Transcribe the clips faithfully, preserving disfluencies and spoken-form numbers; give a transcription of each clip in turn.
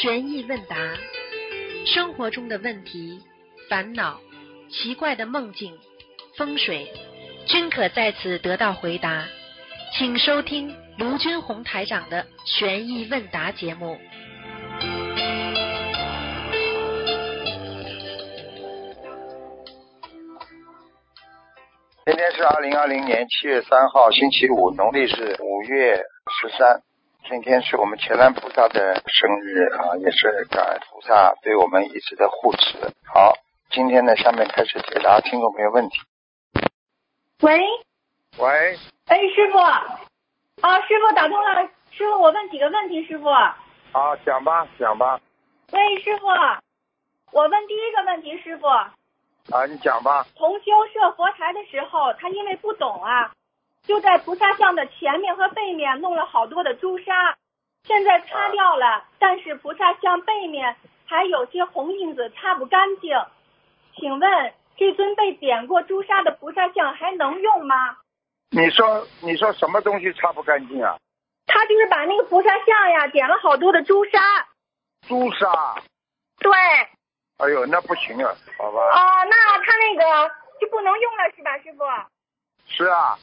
玄易问答，生活中的问题、烦恼、奇怪的梦境、风水，均可在此得到回答。请收听卢军宏台长的玄易问答节目。今天是二零二零年七月三号，星期五，农历是五月十三。今天是我们乾隆菩萨的生日啊，也是感恩菩萨对我们一直的护持。好，今天呢，下面开始解答听众朋友问题。喂。喂。哎，师傅。啊，师傅打通了。师傅，我问几个问题，师傅。好，讲吧，讲吧。喂，师傅，我问第一个问题，师傅。啊，你讲吧。同修设佛台的时候，他因为不懂啊。就在菩萨像的前面和背面弄了好多的朱砂，现在擦掉了，但是菩萨像背面还有些红印子擦不干净。请问这尊被点过朱砂的菩萨像还能用吗？你说你说什么东西擦不干净啊？他就是把那个菩萨像呀点了好多的朱砂。朱砂？对。哎呦，那不行啊，好吧。哦、呃，那他那个就不能用了是吧，师傅？是啊。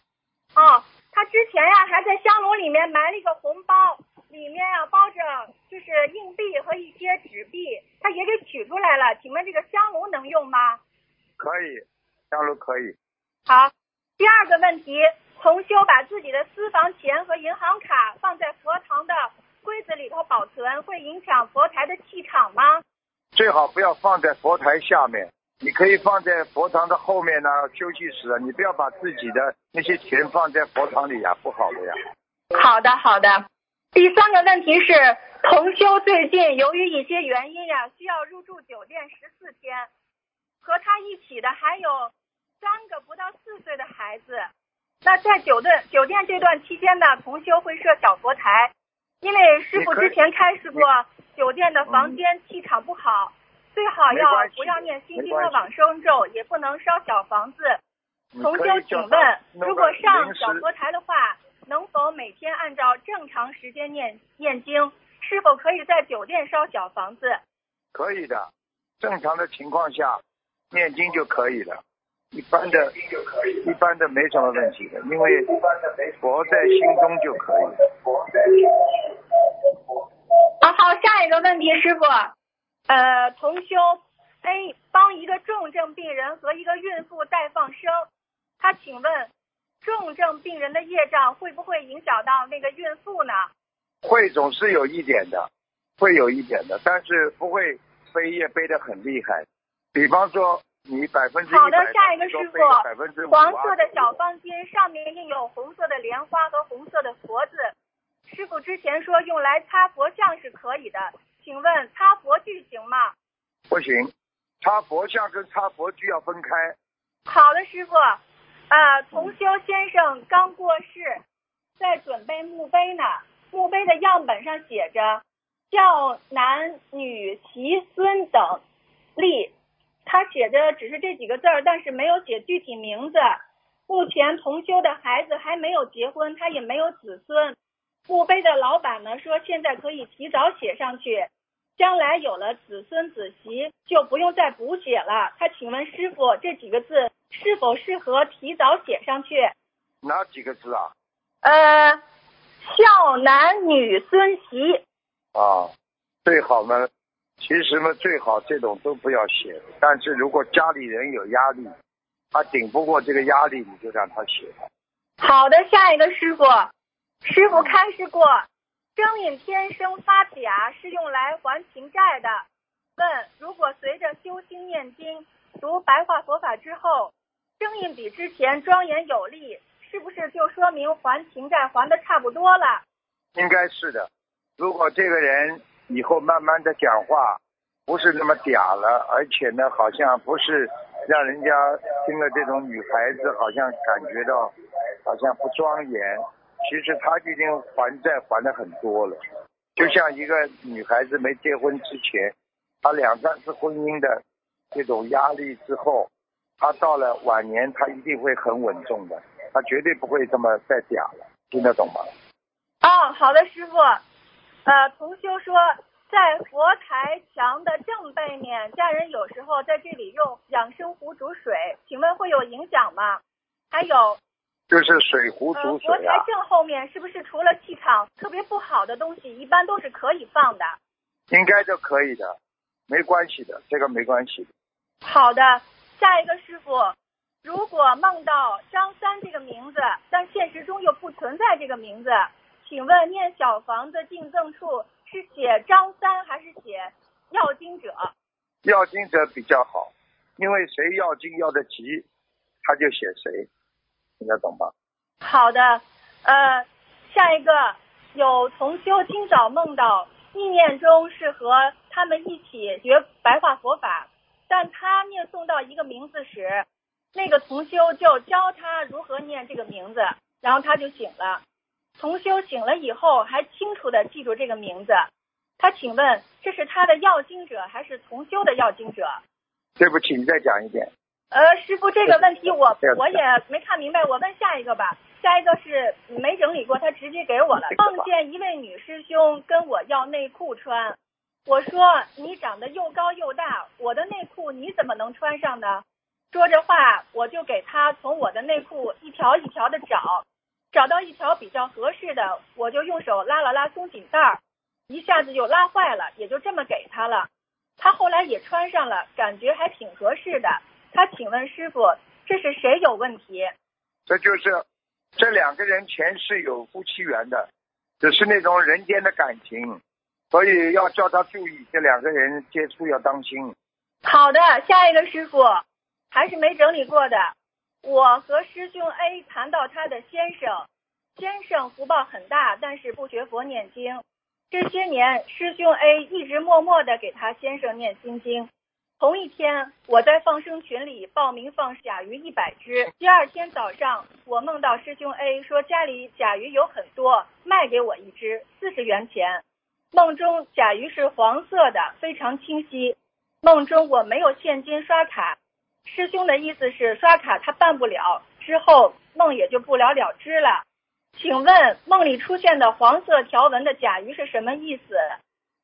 哦，他之前呀、啊、还在香炉里面埋了一个红包，里面啊包着就是硬币和一些纸币，他也给取出来了。请问这个香炉能用吗？可以，香炉可以。好，第二个问题，同修把自己的私房钱和银行卡放在佛堂的柜子里头保存，会影响佛台的气场吗？最好不要放在佛台下面。你可以放在佛堂的后面呢、啊，休息室啊，你不要把自己的那些钱放在佛堂里呀、啊，不好的呀。好的，好的。第三个问题是，同修最近由于一些原因呀、啊，需要入住酒店十四天，和他一起的还有三个不到四岁的孩子。那在酒店酒店这段期间呢，同修会设小佛台，因为师父之前开示过，酒店的房间气场不好。最好要不要念心经和往生咒，也不能烧小房子。同修请问，如果上小佛台的话，能否每天按照正常时间念念经？是否可以在酒店烧小房子？可以的，正常的情况下念经就可以了，一般的一般的没什么问题的，因为佛在心中就可以了。啊，好，下一个问题，师傅。呃，同修 A 帮一个重症病人和一个孕妇带放生，他请问重症病人的业障会不会影响到那个孕妇呢？会，总是有一点的，会有一点的，但是不会飞也飞得很厉害。比方说你百分之一百。好的，下一个师傅，啊、黄色的小方巾上面印有红色的莲花和红色的佛字，师傅之前说用来擦佛像是可以的。请问擦佛具行吗？不行，擦佛像跟擦佛具要分开。好的，师傅。呃，同修先生刚过世，在准备墓碑呢。墓碑的样本上写着教男女媳孙等立，他写着只是这几个字儿，但是没有写具体名字。目前同修的孩子还没有结婚，他也没有子孙。墓碑的老板呢说，现在可以提早写上去。将来有了子孙子媳就不用再补写了。他请问师傅，这几个字是否适合提早写上去？哪几个字啊？呃，孝男女孙媳。啊，最好呢，其实呢最好这种都不要写。但是如果家里人有压力，他顶不过这个压力，你就让他写吧。好的，下一个师傅，师傅开示过。征引天生发嗲是用来还情债的。问：如果随着修心念经、读白话佛法之后，征引比之前庄严有力，是不是就说明还情债还的差不多了？应该是的。如果这个人以后慢慢的讲话不是那么嗲了，而且呢，好像不是让人家听了这种女孩子好像感觉到好像不庄严。其实他已经还债还的很多了，就像一个女孩子没结婚之前，她两三次婚姻的这种压力之后，她到了晚年，她一定会很稳重的，她绝对不会这么再嗲了，听得懂吗？哦，好的，师傅。呃，同修说，在佛台墙的正背面，家人有时候在这里用养生壶煮水，请问会有影响吗？还有，就是水壶煮水啊。呃、佛台正后面是不是除了气场特别不好的东西，一般都是可以放的？应该就可以的，没关系的，这个没关系的。好的，下一个师傅，如果梦到张三这个名字，但现实中又不存在这个名字，请问念小房子敬赠处是写张三还是写要经者？要经者比较好，因为谁要经要得急，他就写谁，听得懂吧？好的，呃，下一个有同修今早梦到意念中是和他们一起学白话佛法，但他念诵到一个名字时，那个同修就教他如何念这个名字，然后他就醒了。同修醒了以后还清楚地记住这个名字，他请问这是他的要经者还是同修的要经者？对不起，你再讲一遍。呃，师傅，这个问题我我也没看明白，我问下一个吧。下一个是没整理过，他直接给我了。梦见一位女师兄跟我要内裤穿，我说你长得又高又大，我的内裤你怎么能穿上呢？说着话我就给他从我的内裤一条一条的找。找到一条比较合适的，我就用手拉了拉松紧带儿，一下子就拉坏了，也就这么给他了。他后来也穿上了，感觉还挺合适的。他请问师傅，这是谁有问题？这就是这两个人前世有夫妻缘的，只是那种人间的感情，所以要叫他注意，这两个人接触要当心。好的，下一个师傅还是没整理过的。我和师兄 A 谈到他的先生，先生福报很大，但是不学佛念经。这些年，师兄 A 一直默默地给他先生念心经。同一天，我在放生群里报名放甲鱼一百只。第二天早上，我梦到师兄 A 说家里甲鱼有很多，卖给我一只四十元钱。梦中甲鱼是黄色的，非常清晰。梦中我没有现金刷卡。师兄的意思是刷卡他办不了，之后梦也就不了了之了。请问梦里出现的黄色条纹的甲鱼是什么意思？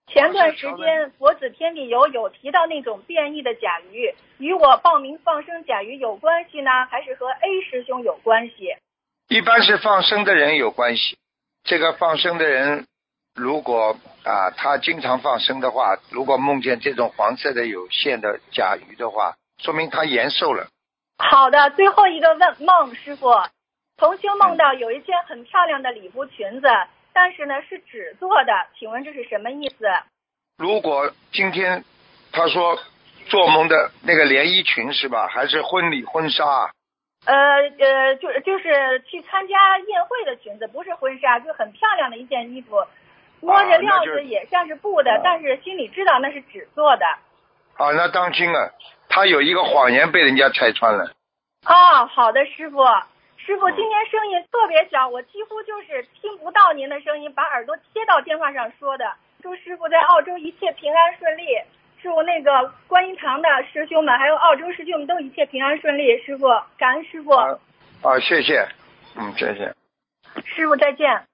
前段时间佛子天地游有提到那种变异的甲鱼，与我报名放生甲鱼有关系呢，还是和 A 师兄有关系？一般是放生的人有关系。这个放生的人如果啊他经常放生的话，如果梦见这种黄色的有线的甲鱼的话，说明他延寿了。好的，最后一个问梦，师傅，同修梦到有一件很漂亮的礼服裙子，但是呢是纸做的，请问这是什么意思？如果今天他说做梦的那个连衣裙是吧？还是婚礼婚纱？呃呃，就就是去参加宴会的裙子，不是婚纱，就很漂亮的一件衣服，摸着料子也像是布的，啊，但是心里知道那是纸做的。啊，那当心了，他有一个谎言被人家拆穿了。哦，好的，师傅，师傅今天声音特别小，我几乎就是听不到您的声音，把耳朵贴到电话上说的。祝师傅在澳洲一切平安顺利，祝那个观音堂的师兄们还有澳洲师兄们都一切平安顺利。师傅，感恩师傅。啊，啊，谢谢，嗯，谢谢。师傅再见。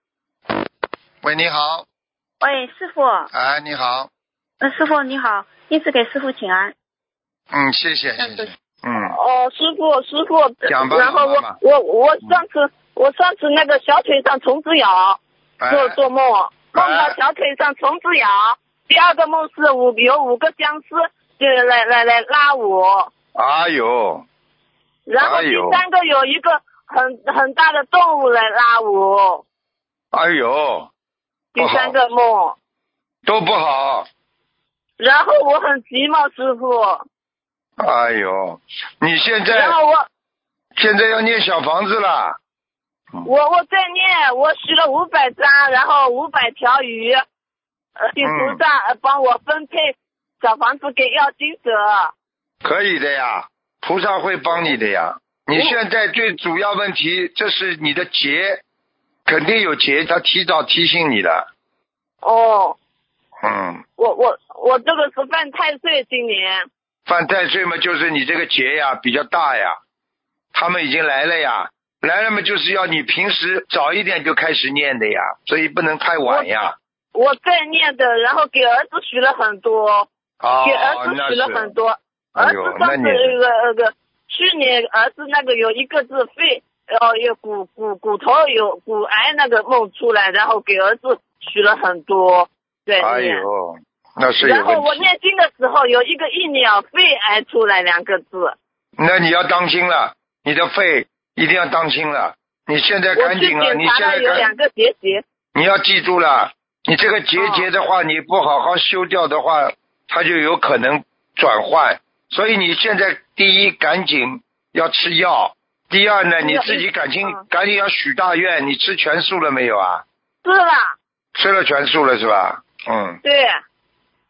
喂，你好。喂，师傅。哎，你好。呃，师傅你好，一直给师傅请安。嗯，谢谢谢谢。嗯。哦，师傅师傅。讲吧。然后我我我上次、嗯、我上次那个小腿上虫子咬，做做梦梦到小腿上虫子咬。第二个梦是五有五个僵尸就来来来拉我。哎呦。然后第三个有一个很很大的动物来拉我。哎呦。第三个梦。都不好。然后我很急嘛，师傅。哎呦，你现在然后我现在要念小房子了。我我在念，我许了五百张，然后五百条鱼，呃，请菩萨帮我分配小房子给要经者。可以的呀，菩萨会帮你的呀。你现在最主要问题，这是你的劫，肯定有劫，他提早提醒你的。哦。嗯，我我我这个是犯太岁，今年犯太岁嘛，就是你这个劫呀比较大呀，他们已经来了呀，来了嘛，就是要你平时早一点就开始念的呀，所以不能太晚呀。 我,我在念的，然后给儿子许了很多，哦、给儿子许了很多。儿子上次那个那个去年儿子那个有一个字肺，呃，有骨骨骨头有骨癌那个梦出来，然后给儿子许了很多。对。哎呦，那是有问题。然后我念经的时候有一个一鸟肺癌出来两个字。那你要当心了，你的肺一定要当心了。你现在赶紧啊！你现在有两个结节，你要记住了，你这个结节的话，哦、你不好好修掉的话，它就有可能转换。所以你现在第一赶紧要吃药，第二呢你自己赶紧、嗯、赶紧要许大愿。你吃全素了没有啊？吃了。吃了全素了是吧？嗯。对。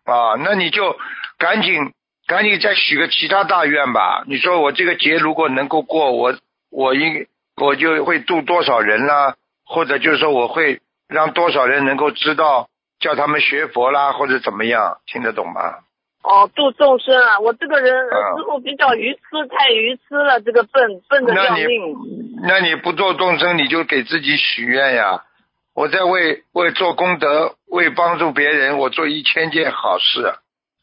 啊，那你就赶紧赶紧再许个其他大愿吧。你说我这个结如果能够过，我我应。我就会度多少人啦，或者就是说我会让多少人能够知道，叫他们学佛啦，或者怎么样，听得懂吗？哦，度众生啊！我这个人师父比较愚痴，太愚痴了，这个笨笨的要命。那你不做众生，你就给自己许愿呀！我在为为做功德，为帮助别人，我做一千件好事，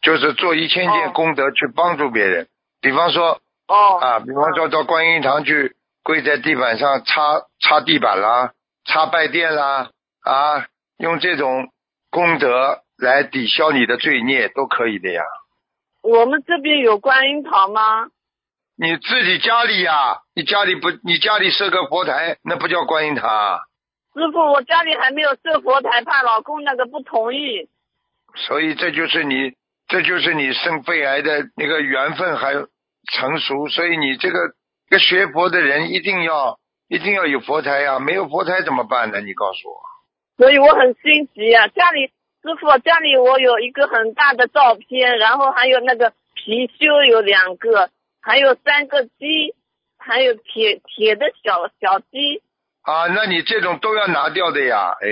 就是做一千件功德去帮助别人。哦、比方说，哦啊，比方说到观音堂去。跪在地板上擦擦地板啦，擦拜垫啦，啊，用这种功德来抵消你的罪孽都可以的呀。我们这边有观音堂吗？你自己家里呀、啊，你家里不，你家里设个佛台，那不叫观音堂、啊。师父，我家里还没有设佛台，怕老公那个不同意。所以这就是你，这就是你生肺癌的那个缘分还成熟，所以你这个。一个学佛的人一定要一定要有佛台呀、啊，没有佛台怎么办呢？你告诉我。所以我很心急啊，家里师傅家里我有一个很大的照片，然后还有那个貔貅有两个，还有三个鸡，还有铁铁的小小鸡。啊，那你这种都要拿掉的呀，哎。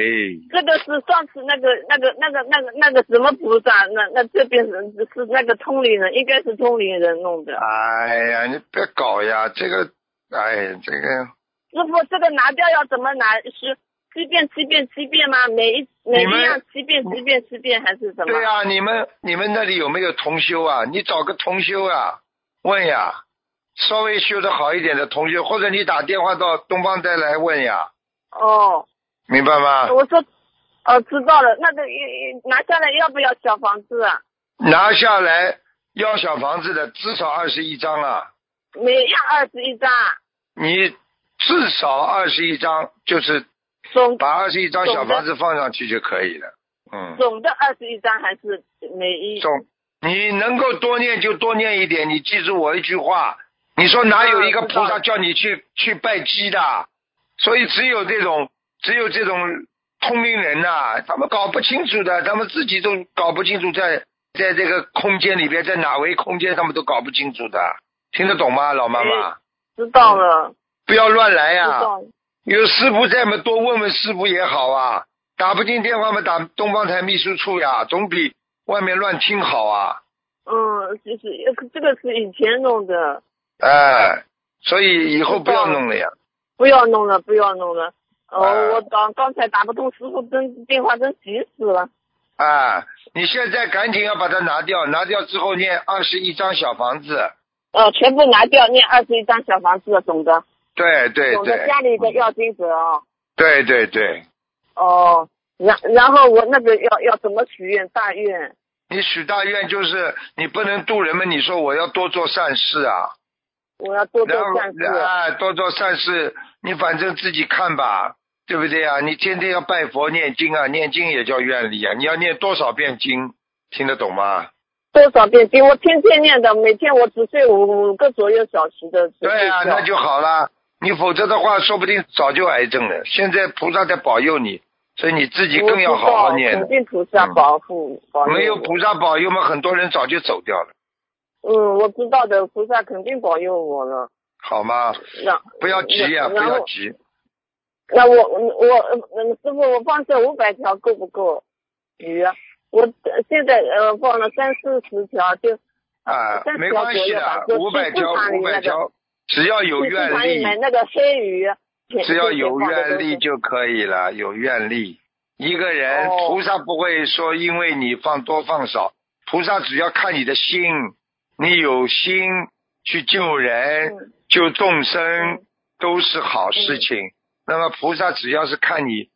这个是上次那个那个那个那个那个什么菩萨，那那这边人是那个通灵人，应该是通灵人弄的。哎呀，你别搞呀，这个，哎，这个。师傅，这个拿掉要怎么拿？是七遍七遍七遍吗？每一每一样七遍七遍七遍还是什么？对啊，你们你们那里有没有同修啊？你找个同修啊，问呀。稍微修得好一点的同学，或者你打电话到东方台来问呀。哦，明白吗？我说，哦，知道了。那个拿下来要不要小房子啊？拿下来要小房子的，至少二十一张啊。每样二十一张。你至少二十一张，就是把二十一张小房子放上去就可以了。嗯。总的二十一张还是每一？总，你能够多念就多念一点。你记住我一句话。你说哪有一个菩萨叫你去去拜鸡的？所以只有这种只有这种通灵人呐、啊，他们搞不清楚的，他们自己都搞不清楚在，在在这个空间里边，在哪维空间，他们都搞不清楚的，听得懂吗，老妈妈？知道了。嗯、不要乱来呀、啊！有师傅在嘛，多问问师傅也好啊。打不进电话嘛，打东方台秘书处呀，总比外面乱听好啊。嗯，就是这个是以前弄的。哎，所以以后不要弄了呀！不要弄了，不要弄了。哦，哎、我刚刚才打不通师傅真电话，真急死了。哎，你现在赶紧要把它拿掉，拿掉之后念二十一张小房子。哦，全部拿掉，念二十一张小房子，总的。对对对。总的家里的要经者啊。对对对。哦，然然后我那个要要怎么许愿大愿？你许大愿就是你不能度人们，你说我要多做善事啊。我要多做善事，啊，多做善事，你反正自己看吧，对不对啊？你天天要拜佛念经啊，念经也叫愿力啊。你要念多少遍经，听得懂吗？多少遍经？我天天念的，每天我只睡五五个左右小时的。对啊，那就好了。你否则的话，说不定早就癌症了。现在菩萨在保佑你，所以你自己更要好好念。肯定菩萨保护，嗯、保佑没有菩萨保佑嘛，很多人早就走掉了。嗯，我知道的，菩萨肯定保佑我了。好吗？不要急呀、啊，不要急。那我我师傅，我放这五百条够不够？鱼，我现在呃放了三四十条，就啊，没关系的，五百条五百条，只要有愿力。买那个黑鱼。只要有愿力就可以了，有愿力。一个人菩萨不会说因为你放多放少，菩萨只要看你的心，你有心去救人、嗯、救众生、嗯、都是好事情、嗯、那么菩萨只要是看你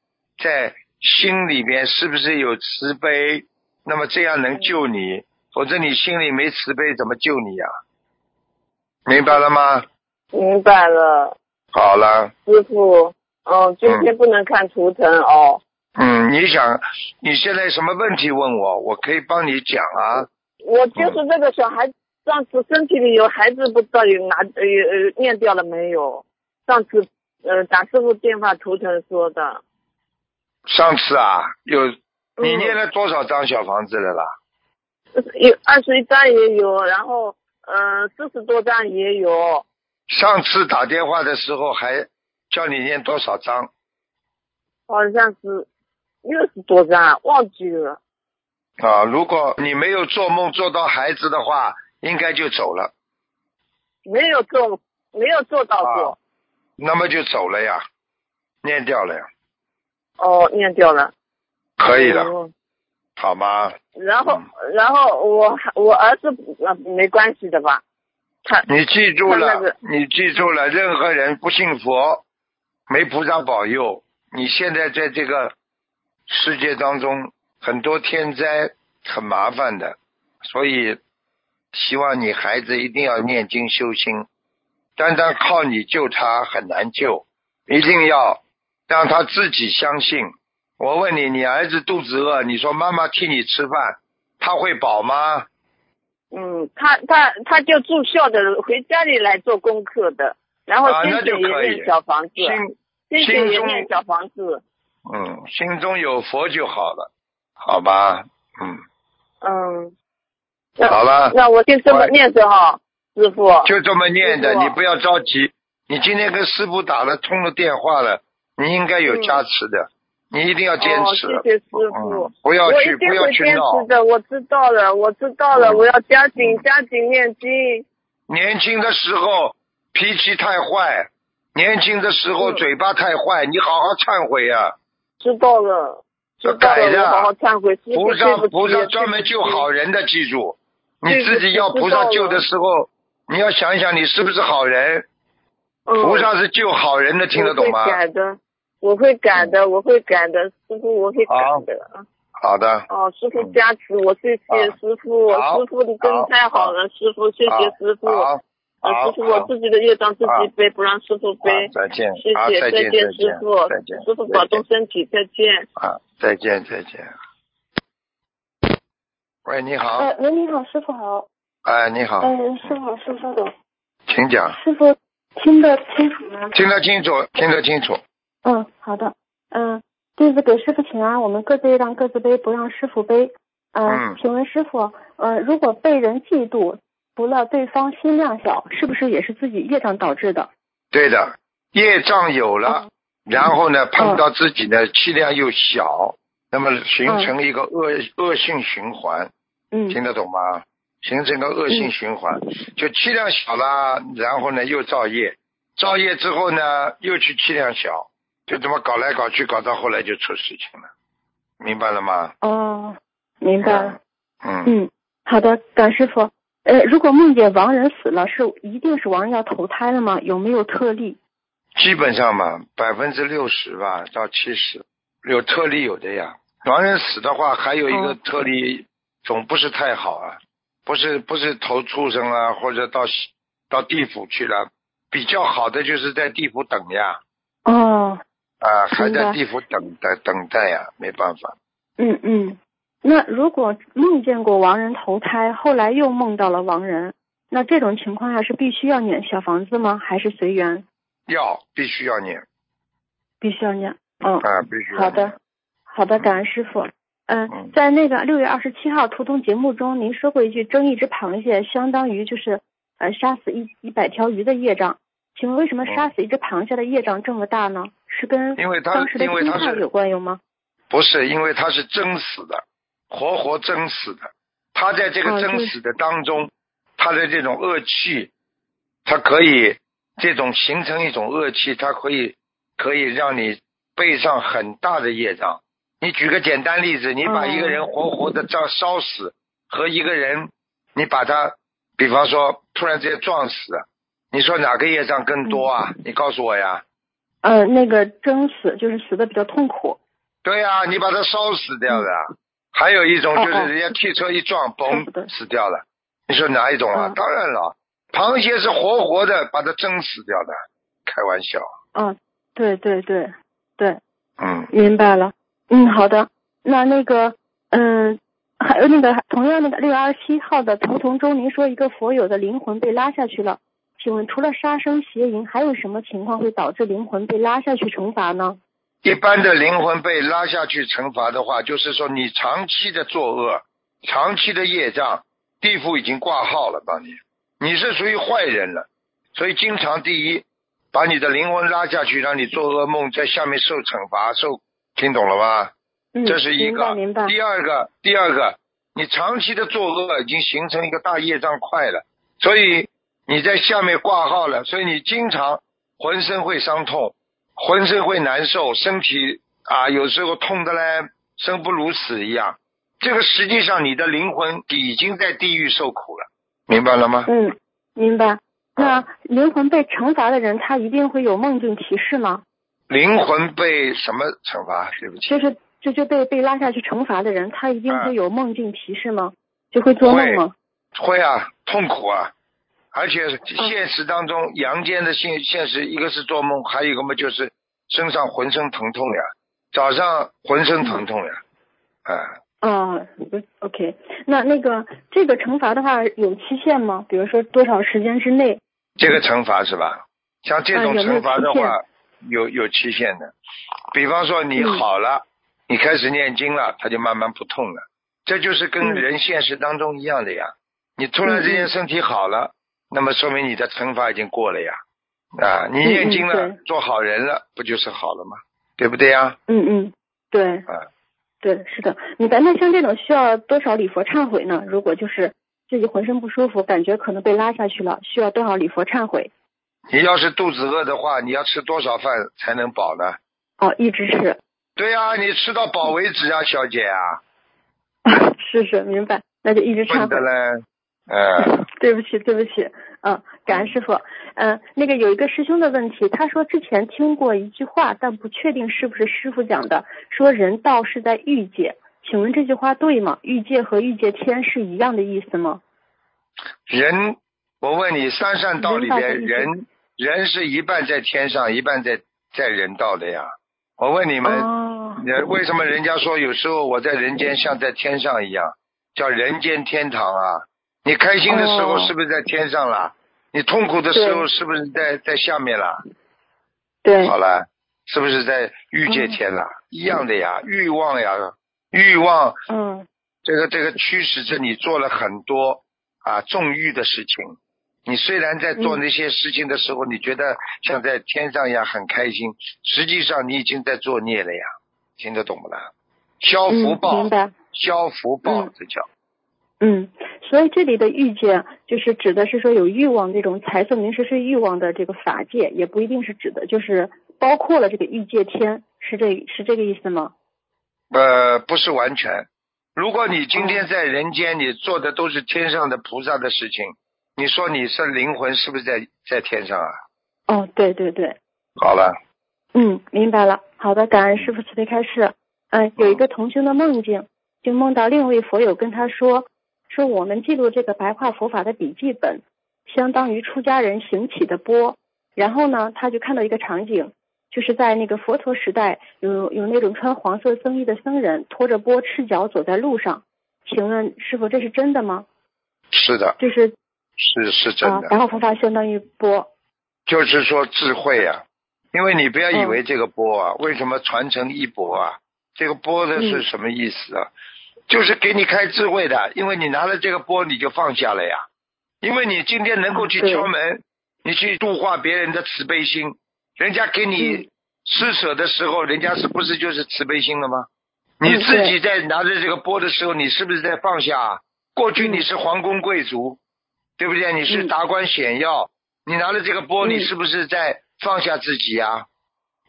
在心里面是不是有慈悲，那么这样能救你、嗯、否则你心里没慈悲怎么救你啊？明白了吗？明白了。好了师父，哦，今天不能看图腾、嗯、哦。嗯，你想你现在什么问题问我，我可以帮你讲啊。我就是这个小孩、嗯、上次身体里有孩子不知道有拿呃念掉了没有，上次呃打师父电话图腾说的。上次啊有你念了多少张小房子了啦？嗯、有二十一张也有，然后呃四十多张也有。上次打电话的时候还叫你念多少张？好像是六十多张，忘记了。啊，如果你没有做梦做到孩子的话，应该就走了。没有做，没有做到过。啊、那么就走了呀，念掉了呀。哦，念掉了。可以了，嗯、好吗？然后，嗯、然后我我儿子没关系的吧？你记住了，你记住了，任何人不信佛，没菩萨保佑，你现在在这个世界当中，很多天灾很麻烦的，所以希望你孩子一定要念经修心，单单靠你救他很难救，一定要让他自己相信。我问你，你儿子肚子饿，你说妈妈替你吃饭，他会饱吗？嗯，他他他就住校的，回家里来做功课的，然后心里也念小房子，心里也念小房子。嗯，心中有佛就好了，好吧？嗯。嗯。好了。那我就这么念着哈，师父。就这么念的，你不要着急。你今天跟师父打了通了电话了，你应该有加持的。嗯，你一定要坚持，哦、谢谢师父、嗯，不要去，不要去闹。我一定会坚持的，我知道了，我知道了，嗯、我要加紧加紧念经。年轻的时候脾气太坏，年轻的时候嘴巴太坏，嗯、你好好忏悔啊！知道了，知道了，我好好忏悔。菩萨，菩萨专门救好人的，记住，你自己要菩萨救的时候，你要想想你是不是好人。嗯、菩萨是救好人的，听得懂吗？我会改的，我会改的，师父，我会改的。好的。哦，师父加持，我谢谢师父，师父的根太好了，师父谢谢师父。好。师父，我自己的业障自己背，不让师父背。再见。谢谢，再见，师父。再见。师父保重身体，再见。啊，再见，再见。喂，你好。哎，喂，你好，师父好。哎，你好。嗯，师父，师父稍等。请讲。师父听得清楚吗？听得清楚，听得清楚。嗯，好的。嗯，弟子给师父请安，我们各自让各自背，不让师父背。嗯，请问师父，呃，如果被人嫉妒，除了对方心量小，是不是也是自己业障导致的？对的，业障有了，嗯、然后呢，碰到自己的气量又小，嗯、那么形成一个恶、嗯、恶性循环。嗯，听得懂吗？形成个恶性循环，嗯、就气量小了，然后呢又造业，造业之后呢又去气量小。就这么搞来搞去，搞到后来就出事情了，明白了吗？哦，明白了。嗯 嗯, 嗯，好的，感师父。呃，如果梦见亡人死了，是一定是亡人要投胎了吗？有没有特例？基本上嘛，百分之六十吧到七十，有特例有的呀。亡人死的话，还有一个特例，哦、总不是太好啊，不是不是投畜生啊，或者到到地府去了，比较好的就是在地府等呀。哦。啊，还在地府等待等待呀、啊，没办法。嗯嗯，那如果梦见过亡人投胎，后来又梦到了亡人，那这种情况下是必须要念小房子吗？还是随缘？要，必须要念。必须要念。嗯、哦、啊，必须要念。好的，好的，感恩师父。嗯，嗯在那个六月二十七号图腾节目中，您说过一句“蒸一只螃蟹，相当于就是呃杀死一一百条鱼的业障”。请问为什么杀死一只螃蟹的业障这么大呢？是跟当时的心态有关有吗？不是，因为他是蒸死的，活活蒸死的。他在这个蒸死的当中，哦、他的这种恶气，他可以这种形成一种恶气，他可以可以让你背上很大的业障。你举个简单例子，你把一个人活活的烧烧死和一个人你把他比方说突然直接撞死，你说哪个业障更多啊？嗯、你告诉我呀。呃，那个争死就是死的比较痛苦。对啊，你把他烧死掉的、嗯、还有一种就是人家汽车一撞嘣、哦哦、死掉了，你说哪一种啊、嗯、当然了，螃蟹是活活的把它蒸死掉的，开玩笑。嗯、哦，对对对对，嗯，明白了。嗯，好的。那那个嗯、呃，还有那个同样那个六月二十七号的图腾中，您说一个佛友的灵魂被拉下去了，请问除了杀生邪淫还有什么情况会导致灵魂被拉下去惩罚呢？一般的灵魂被拉下去惩罚的话，就是说你长期的作恶，长期的业障，地府已经挂号了帮你，你是属于坏人了，所以经常第一把你的灵魂拉下去让你做噩梦，在下面受惩罚受，听懂了吗？嗯，这是一个。明白明白。第二个第二个你长期的作恶已经形成一个大业障块了，所以你在下面挂号了，所以你经常浑身会伤痛，浑身会难受，身体啊有时候痛的嘞生不如死一样，这个实际上你的灵魂已经在地狱受苦了，明白了吗？嗯，明白。那灵魂被惩罚的人他一定会有梦境提示吗？灵魂被什么惩罚？对不起，就是这就被被拉下去惩罚的人他一定会有梦境提示吗、嗯、就会做梦吗？会啊，痛苦啊，而且现实当中、嗯、阳间的现现实一个是做梦，还有一个嘛就是身上浑身疼痛呀，早上浑身疼痛呀、嗯、啊哦、uh, ，OK， 那那个这个惩罚的话有期限吗？比如说多少时间之内？这个惩罚是吧？像这种惩罚的话，啊、有有期限的。比方说你好了、嗯，你开始念经了，它就慢慢不痛了。这就是跟人现实当中一样的呀。嗯、你突然之间身体好了、嗯，那么说明你的惩罚已经过了呀。啊，你念经了，嗯、做好人了，不就是好了吗？对不对呀？嗯嗯，对。啊。对，是的，你白。那像这种需要多少礼佛忏悔呢？如果就是自己浑身不舒服，感觉可能被拉下去了，需要多少礼佛忏悔？你要是肚子饿的话，你要吃多少饭才能饱呢？哦，一直吃。对啊，你吃到饱为止啊，小姐啊。是是，明白。那就一直忏悔。对嘞，嗯。对不起，对不起，嗯，感恩师父。嗯，那个有一个师兄的问题，他说之前听过一句话，但不确定是不是师父讲的，说人道是在欲界，请问这句话对吗？欲界和欲界天是一样的意思吗？人，我问你，三善道里边，人人是一半在天上，一半在在人道的呀。我问你们、哦，为什么人家说有时候我在人间像在天上一样，叫人间天堂啊？你开心的时候是不是在天上了？哦，你痛苦的时候是不是在在下面了？对，好了，是不是在欲界天了、嗯、一样的呀，欲望呀，欲望，嗯，这个这个驱使着你做了很多啊纵欲的事情。你虽然在做那些事情的时候、嗯、你觉得像在天上呀很开心，实际上你已经在作孽了呀，听得懂不啦？消福报，消、嗯、福报、嗯、这叫。嗯，所以这里的欲界就是指的是说有欲望这种财色名食是欲望的这个法界，也不一定是指的就是包括了这个欲界天，是这是这个意思吗？呃，不是完全。如果你今天在人间，你做的都是天上的菩萨的事情，你说你是灵魂是不是在在天上啊？哦，对对对。好了。嗯，明白了。好的，感恩师父慈悲开示。嗯、呃，有一个同修的梦境，就梦到另一位佛友跟他说。说我们记录这个白话佛法的笔记本，相当于出家人行起的钵。然后呢，他就看到一个场景，就是在那个佛陀时代，有有那种穿黄色僧衣的僧人拖着钵赤脚走在路上。请问师父，这是真的吗？是的，就是是是真的。白话佛法相当于钵，就是说智慧啊。因为你不要以为这个钵啊、嗯，为什么传承衣钵啊？这个钵的是什么意思啊？嗯，就是给你开智慧的，因为你拿了这个钵你就放下了呀，因为你今天能够去敲门，你去度化别人的慈悲心，人家给你施舍的时候，人家是不是就是慈悲心了吗？你自己在拿着这个钵的时候，你是不是在放下、啊、过去你是皇宫贵族，对不对？你是达官显要，你拿了这个钵，你是不是在放下自己啊？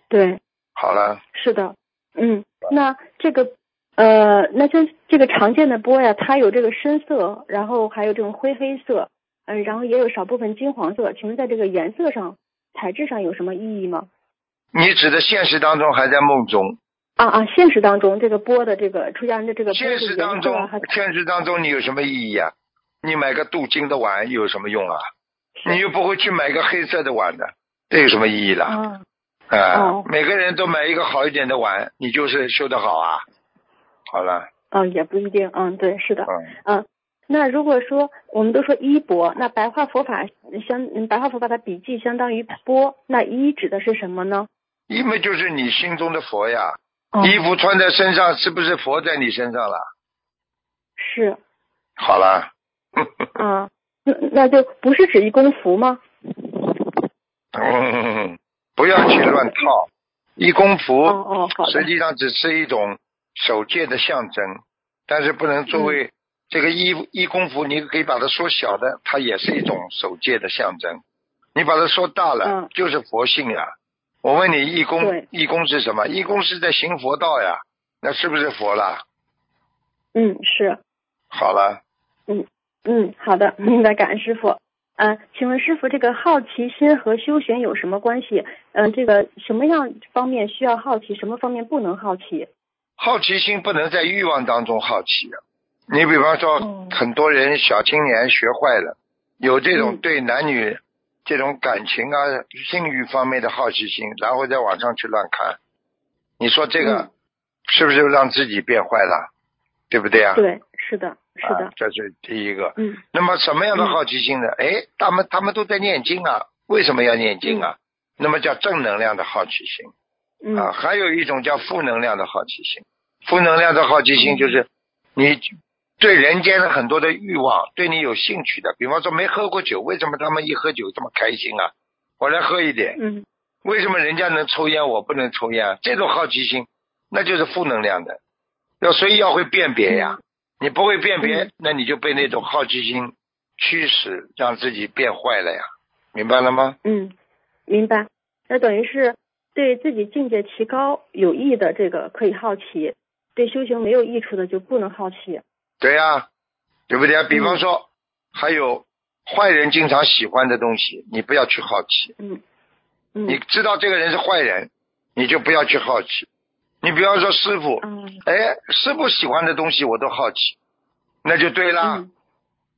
对，好了，是的，嗯，那这个呃，那这这个常见的波呀、啊，它有这个深色，然后还有这种灰黑色，嗯、呃，然后也有少部分金黄色。请问在这个颜色上、材质上有什么意义吗？你指的现实当中还在梦中？啊啊，现实当中这个波的这个出家人的这个波的颜色、啊、现实当中，现实当中你有什么意义啊？你买个镀金的碗有什么用啊？你又不会去买个黑色的碗的，这有什么意义了？啊、嗯呃哦，每个人都买一个好一点的碗，你就是修得好啊。好了。嗯、哦，也不一定。嗯，对，是的。嗯。嗯，那如果说我们都说一波，那白话佛法相白话佛法的笔记相当于波，那一指的是什么呢？一嘛就是你心中的佛呀、哦，衣服穿在身上是不是佛在你身上了？是。好了。啊。那就不是指一功服吗？嗯，不要去乱套。一功服、哦哦、实际上只是一种守戒的象征，但是不能作为、嗯、这个一一功服，你可以把它缩小的，它也是一种守戒的象征。你把它缩大了，嗯、就是佛性呀、啊。我问你，一功一功是什么？一功是在行佛道呀，那是不是佛了？嗯，是。好了。嗯。嗯，好的，明白，感恩师父。嗯、呃，请问师父，这个好奇心和修行有什么关系？嗯、呃，这个什么样方面需要好奇，什么方面不能好奇？好奇心不能在欲望当中好奇、啊。你比方说、嗯，很多人小青年学坏了，有这种对男女、嗯、这种感情啊、性欲方面的好奇心，然后在网上去乱看，你说这个、嗯、是不是让自己变坏了？对不对啊？对，是的。是的、啊，这是第一个。嗯，那么什么样的好奇心呢？哎、嗯，他们他们都在念经啊，为什么要念经啊？嗯、那么叫正能量的好奇心。嗯、啊，还有一种叫负能量的好奇心。负能量的好奇心就是你对人间的很多的欲望，对你有兴趣的。比方说没喝过酒，为什么他们一喝酒这么开心啊？我来喝一点。嗯，为什么人家能抽烟，我不能抽烟、啊？这种好奇心，那就是负能量的。要所以要会辨别呀。嗯，你不会辨别，那你就被那种好奇心驱使，让自己变坏了呀，明白了吗？嗯，明白。那等于是对自己境界提高有益的这个可以好奇，对修行没有益处的就不能好奇。对啊，对不对啊？比方说、嗯、还有坏人经常喜欢的东西，你不要去好奇。嗯嗯，你知道这个人是坏人，你就不要去好奇。你比方说师傅，哎，师傅喜欢的东西我都好奇，那就对啦。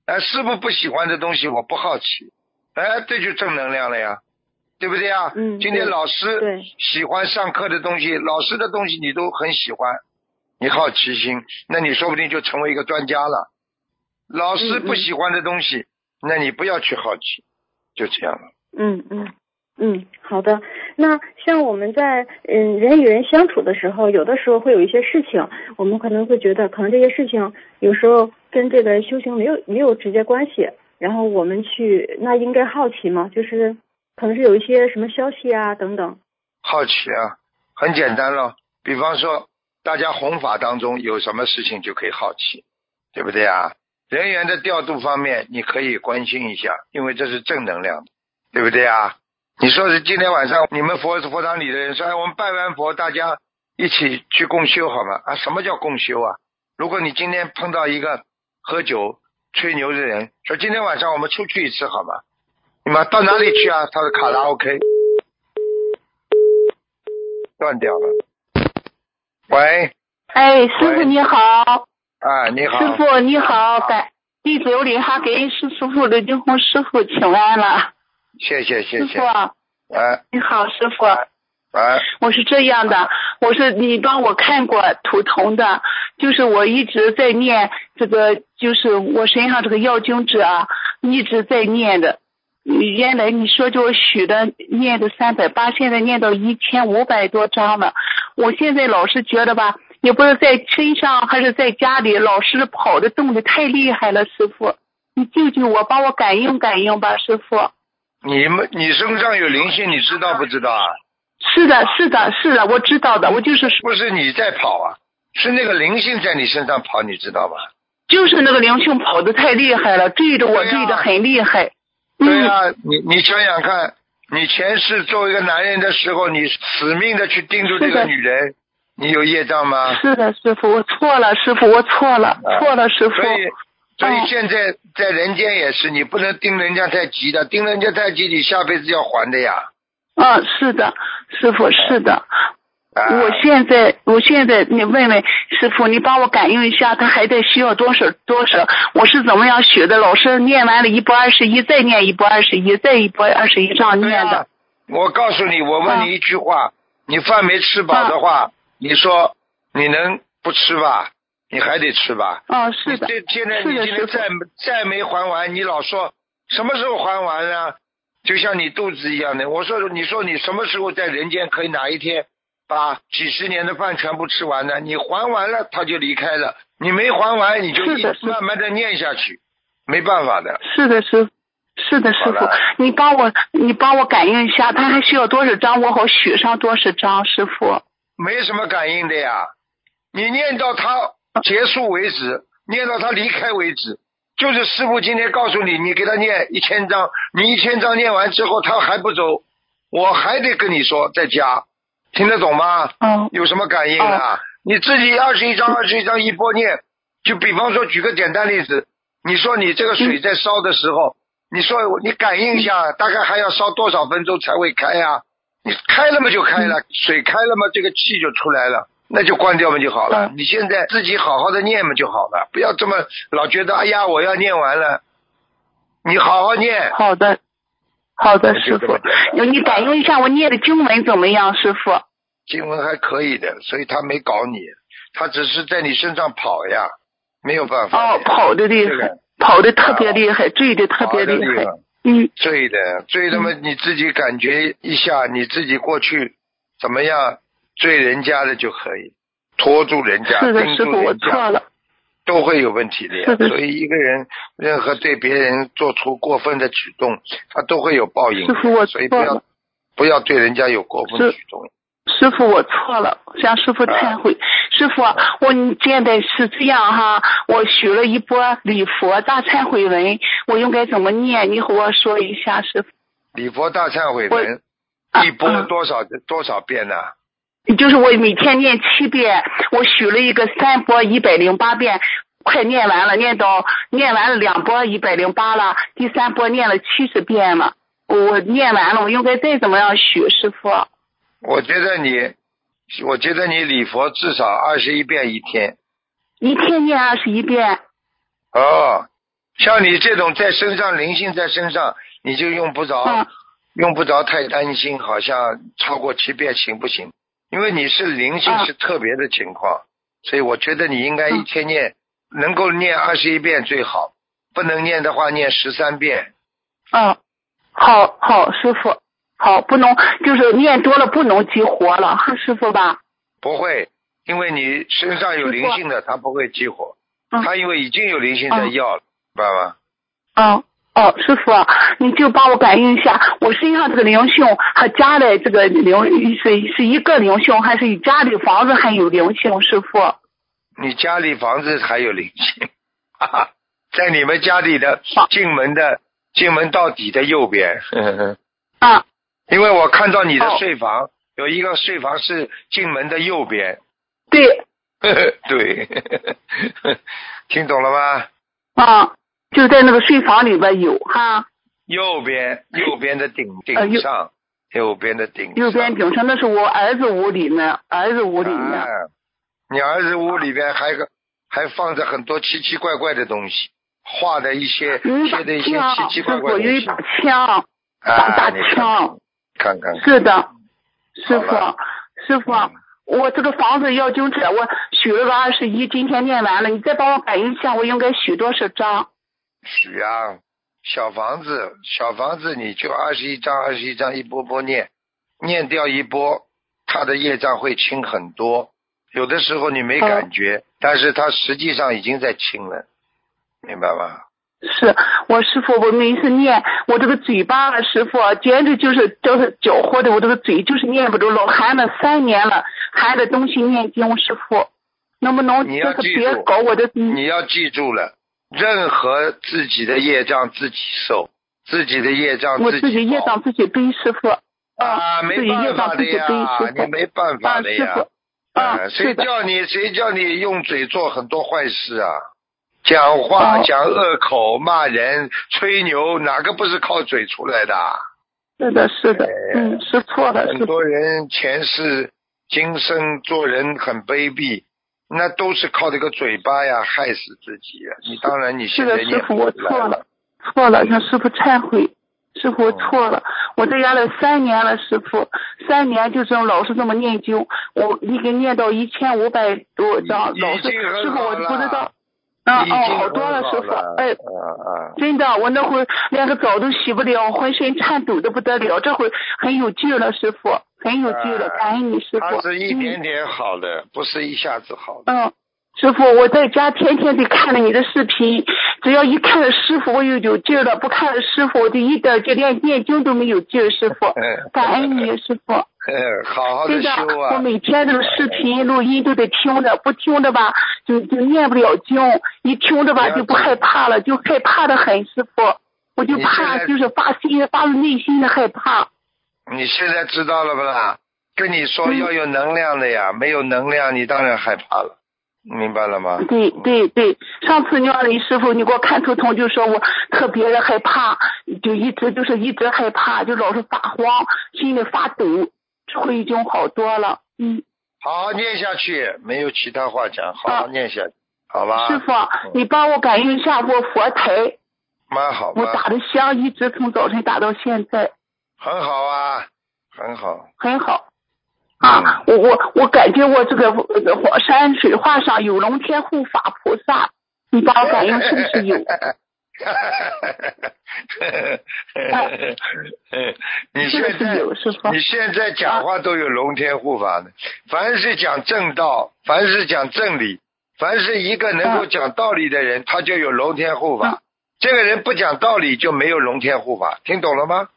哎，师傅不喜欢的东西我不好奇，哎，这就正能量了呀，对不对呀？嗯。今天老师喜欢上课的东西，老师的东西你都很喜欢，你好奇心，那你说不定就成为一个专家了。老师不喜欢的东西，那你不要去好奇，就这样了。嗯嗯。嗯，好的。那像我们在嗯人与人相处的时候，有的时候会有一些事情，我们可能会觉得，可能这些事情有时候跟这个修行没有没有直接关系。然后我们去，那应该好奇吗？就是可能是有一些什么消息啊等等。好奇啊，很简单了。比方说，大家弘法当中有什么事情就可以好奇，对不对啊？人员的调度方面，你可以关心一下，因为这是正能量的，对不对啊？你说是今天晚上你们佛佛堂里的人说，哎，我们拜完佛，大家一起去共修好吗？啊，什么叫共修啊？如果你今天碰到一个喝酒吹牛的人，说今天晚上我们出去一次好吗？你们到哪里去啊？他的卡拉 OK 断掉了。喂。哎，师傅你好。啊，你好。师傅你好，感弟子有礼哈，给师傅刘金红师傅请安了。谢谢谢谢师傅、啊啊、你好师傅、啊啊、我是这样的、啊、我是你帮我看过图腾的，就是我一直在念这个，就是我身上这个药经纸啊一直在念的，原来你说就许的念的三百八，现在念到一千五百多张了。我现在老是觉得吧，也不是在身上还是在家里，老是跑的动的太厉害了，师傅你救救我，帮我感应感应吧师傅。你们你身上有灵性，你知道不知道啊？是的是的是的，我知道的。我就是不是你在跑啊，是那个灵性在你身上跑，你知道吗？就是那个灵性跑得太厉害了，追着我追得很厉害。对啊、嗯、你你想想看，你前世做一个男人的时候，你死命的去盯住这个女人，你有业障吗？是的，师傅，我错了，师傅，我错了，啊、错了，师傅。所以，所以现在在人间也是，你不能盯人家太急的，盯人家太急，你下辈子要还的呀。啊，是的，师傅，是的。啊、我现在，我现在，你问问师傅，你帮我感应一下，他还得需要多少多少？我是怎么样学的？老师念完了一波二十一，再念一波二十一，再一波二十一，这样念的、啊。我告诉你，我问你一句话，啊、你饭没吃饱的话。啊，你说你能不吃吧？你还得吃吧。哦，是的。这现在你今天再再没还完，你老说什么时候还完啊？就像你肚子一样的。我说，你说你什么时候在人间可以哪一天把几十年的饭全部吃完呢？你还完了，他就离开了。你没还完，你就一慢慢的念下去，没办法的。是的，是。是的，师傅，你帮我，你帮我感应一下，他还需要多少张？我好许上多少张，师傅？没什么感应的呀，你念到他结束为止，念到他离开为止，就是师父今天告诉你，你给他念一千章，你一千章念完之后他还不走，我还得跟你说再加，听得懂吗？嗯，有什么感应啊？嗯、你自己二十一章二十一章一波念，就比方说举个简单例子，你说你这个水在烧的时候，嗯、你说你感应一下，大概还要烧多少分钟才会开啊？你开了嘛就开了，水开了嘛，这个气就出来了，那就关掉嘛就好了。嗯、你现在自己好好的念嘛就好了，不要这么老觉得哎呀我要念完了，你好好念。好的，好的，师傅，你感应一下我念的经文怎么样，师傅？经文还可以的，所以他没搞你，他只是在你身上跑呀，没有办法。哦，跑的厉害，这个、跑的特别厉害，追的特别厉害。嗯，对的，对的嘛，你自己感觉一下，你自己过去怎么样追人家的就可以，拖住人家，是的，盯住人家，我错了，都会有问题的呀。是的。所以一个人任何对别人做出过分的举动，他都会有报应。师傅，我错了，所以不要不要对人家有过分的举动。师傅，我错了，向师傅忏悔。啊、师傅，我现在是这样哈，我学了一波礼佛大忏悔文，我应该怎么念？你和我说一下，师傅。礼佛大忏悔文，一波多少、啊、多少遍呢、啊？就是我每天念七遍，我学了一个三波一百零八遍，快念完了，念到念完了两波一百零八了，第三波念了七十遍了。我念完了，我应该再怎么样学，师傅？我觉得你，我觉得你礼佛至少二十一遍一天。一天念二十一遍。哦，像你这种在身上灵性在身上，你就用不着，嗯、用不着太担心，好像超过七遍行不行？因为你是灵性是特别的情况，嗯、所以我觉得你应该一天念，嗯、能够念二十一遍最好，不能念的话念十三遍。嗯，好好，师傅。好，不能就是念多了不能激活了，哈，师傅吧？不会，因为你身上有灵性的，他不会激活，嗯、他因为已经有灵性在要了，明白吗？嗯，哦，师傅，你就帮我感应一下，我身上这个灵性和家的这个灵是是一个灵性，还是家里房子还有灵性？师傅，你家里房子还有灵性，哈哈，在你们家里的进门的进门到底的右边，啊、嗯。因为我看到你的睡房、哦、有一个睡房是进门的右边，对，对，听懂了吗？啊，就在那个睡房里边有哈。右边，右边的顶顶上，呃、右, 右边的顶上，右边顶上那是我儿子屋里呢，儿子屋里呢。啊、你儿子屋里边还还放着很多奇奇怪怪的东西，画的一些贴的一些奇奇怪怪的东西。有一把枪，打大枪。看看是的，师傅，师傅，嗯、我这个房子要经者，我许了个二十一，今天念完了，你再帮我感应一下，我应该许多少张？许啊，小房子，小房子，你就二十一张，二十一张一波波念，念掉一波，他的业障会轻很多。有的时候你没感觉，嗯、但是他实际上已经在轻了，明白吗？是我师傅，我每一次念，我这个嘴巴了，师傅简直就是就是搅和的，我这个嘴就是念不住，老含了三年了，含着东西念经，师傅能不能就是别搞我的？你要记住了，任何自己的业障自己受，自己的业障自己我自己业障自己背，师傅啊，没办法的呀，你没办法的呀，啊、呃，谁叫你谁叫你用嘴做很多坏事啊？讲话、啊、讲恶口、骂人、吹牛，哪个不是靠嘴出来的？是的，是的，嗯，是错的。很多人前世今生做人很卑鄙，那都是靠这个嘴巴呀，害死自己呀。你当然你现在也不来了。是的，师父，我错了，错了，向师父忏悔。师父，我错了，我在家里三年了，师父，三年就这样老是这么念经，我已经念到一千五百多章，老是师父我不知道。啊哦，好多了，师傅，哎，啊、真的，我那会儿连个澡都洗不了，浑身颤抖的不得了，这会很有劲了，师傅，很有劲了，感恩你，师傅。它是一点点好的，嗯、不是一下子好的。嗯，师傅，我在家天天得看着你的视频，只要一看着师傅，我就有劲了；不看着师傅，我就一点就连念经都没有劲，师傅，感恩你，师傅。嗯，好好的修啊！我每天这个视频录音都得听着，不听着吧就就念不了经，一听着吧就不害怕了，就害怕的很，师傅，我就怕，就是发心发自内心的害怕。你现在知道了不啦？跟你说要有能量的呀，嗯、没有能量你当然害怕了。明白了吗？对对对，上次妙林师傅你给我看图腾，就说我特别的害怕，就一直就是一直害怕，就老是发慌，心里发抖，这回已经好多了。嗯，好好念下去，没有其他话讲，好好念下去，啊、好吧？师傅，嗯、你帮我感应一下我佛台。蛮好。我打的香一直从早晨打到现在。很好啊，很好。很好。啊，我我我感觉我这个火山水画上有龙天护法菩萨，你帮我感应是不是有？你现在你现在讲话都有龙天护法的，凡是讲正道，凡是讲正理，凡是一个能够讲道理的人，他就有龙天护法。嗯、这个人不讲道理就没有龙天护法，听懂了吗？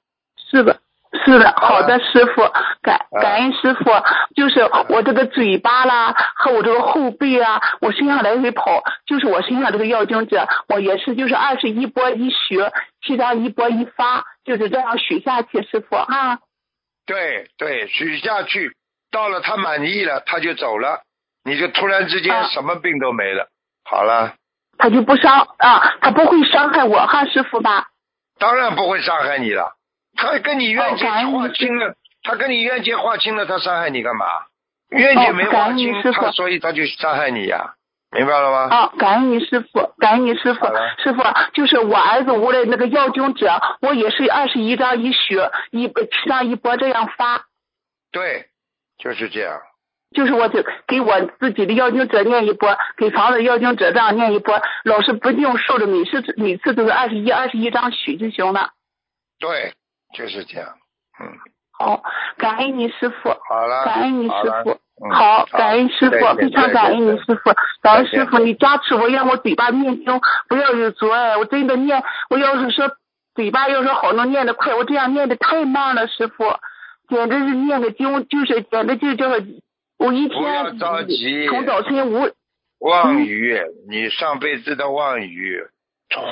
是的。是的，好的，师傅，感感恩师傅，就是我这个嘴巴啦和我这个后背啊，我身上来回跑，就是我身上这个药精者，我也是就是二十一波一学，七张一波一发，就是这样许下去，师傅啊。对对，许下去，到了他满意了，他就走了，你就突然之间什么病都没了，啊、好了。他就不伤啊，他不会伤害我哈，师傅吧？当然不会伤害你了。他跟你冤结划清了，他跟你冤结划清了，他伤害你干嘛？冤结没划清，他所以他就伤害你呀，明白了吗？啊，感恩你师傅，感恩你师傅，师傅就是我儿子无论那个药经者，我也是二十一张一血，一七张一波这样发。对，就是这样。就是我就给我自己的药经者念一波，给房子的药经者这样念一波，老是不定受着，每次每次都是二十一二十一张血就行了。对。就是这样，嗯，好，感恩你师傅，好了，感恩你师傅，好，感恩师傅，非常感恩你师傅，感恩师傅，你加持我，让我嘴巴念经不要有阻碍，我真的念，我要是说嘴巴要是好能念得快，我这样念得太慢了，师傅，简直是念个经就是简直就叫我一天从早晨五妄语，你上辈子的妄语，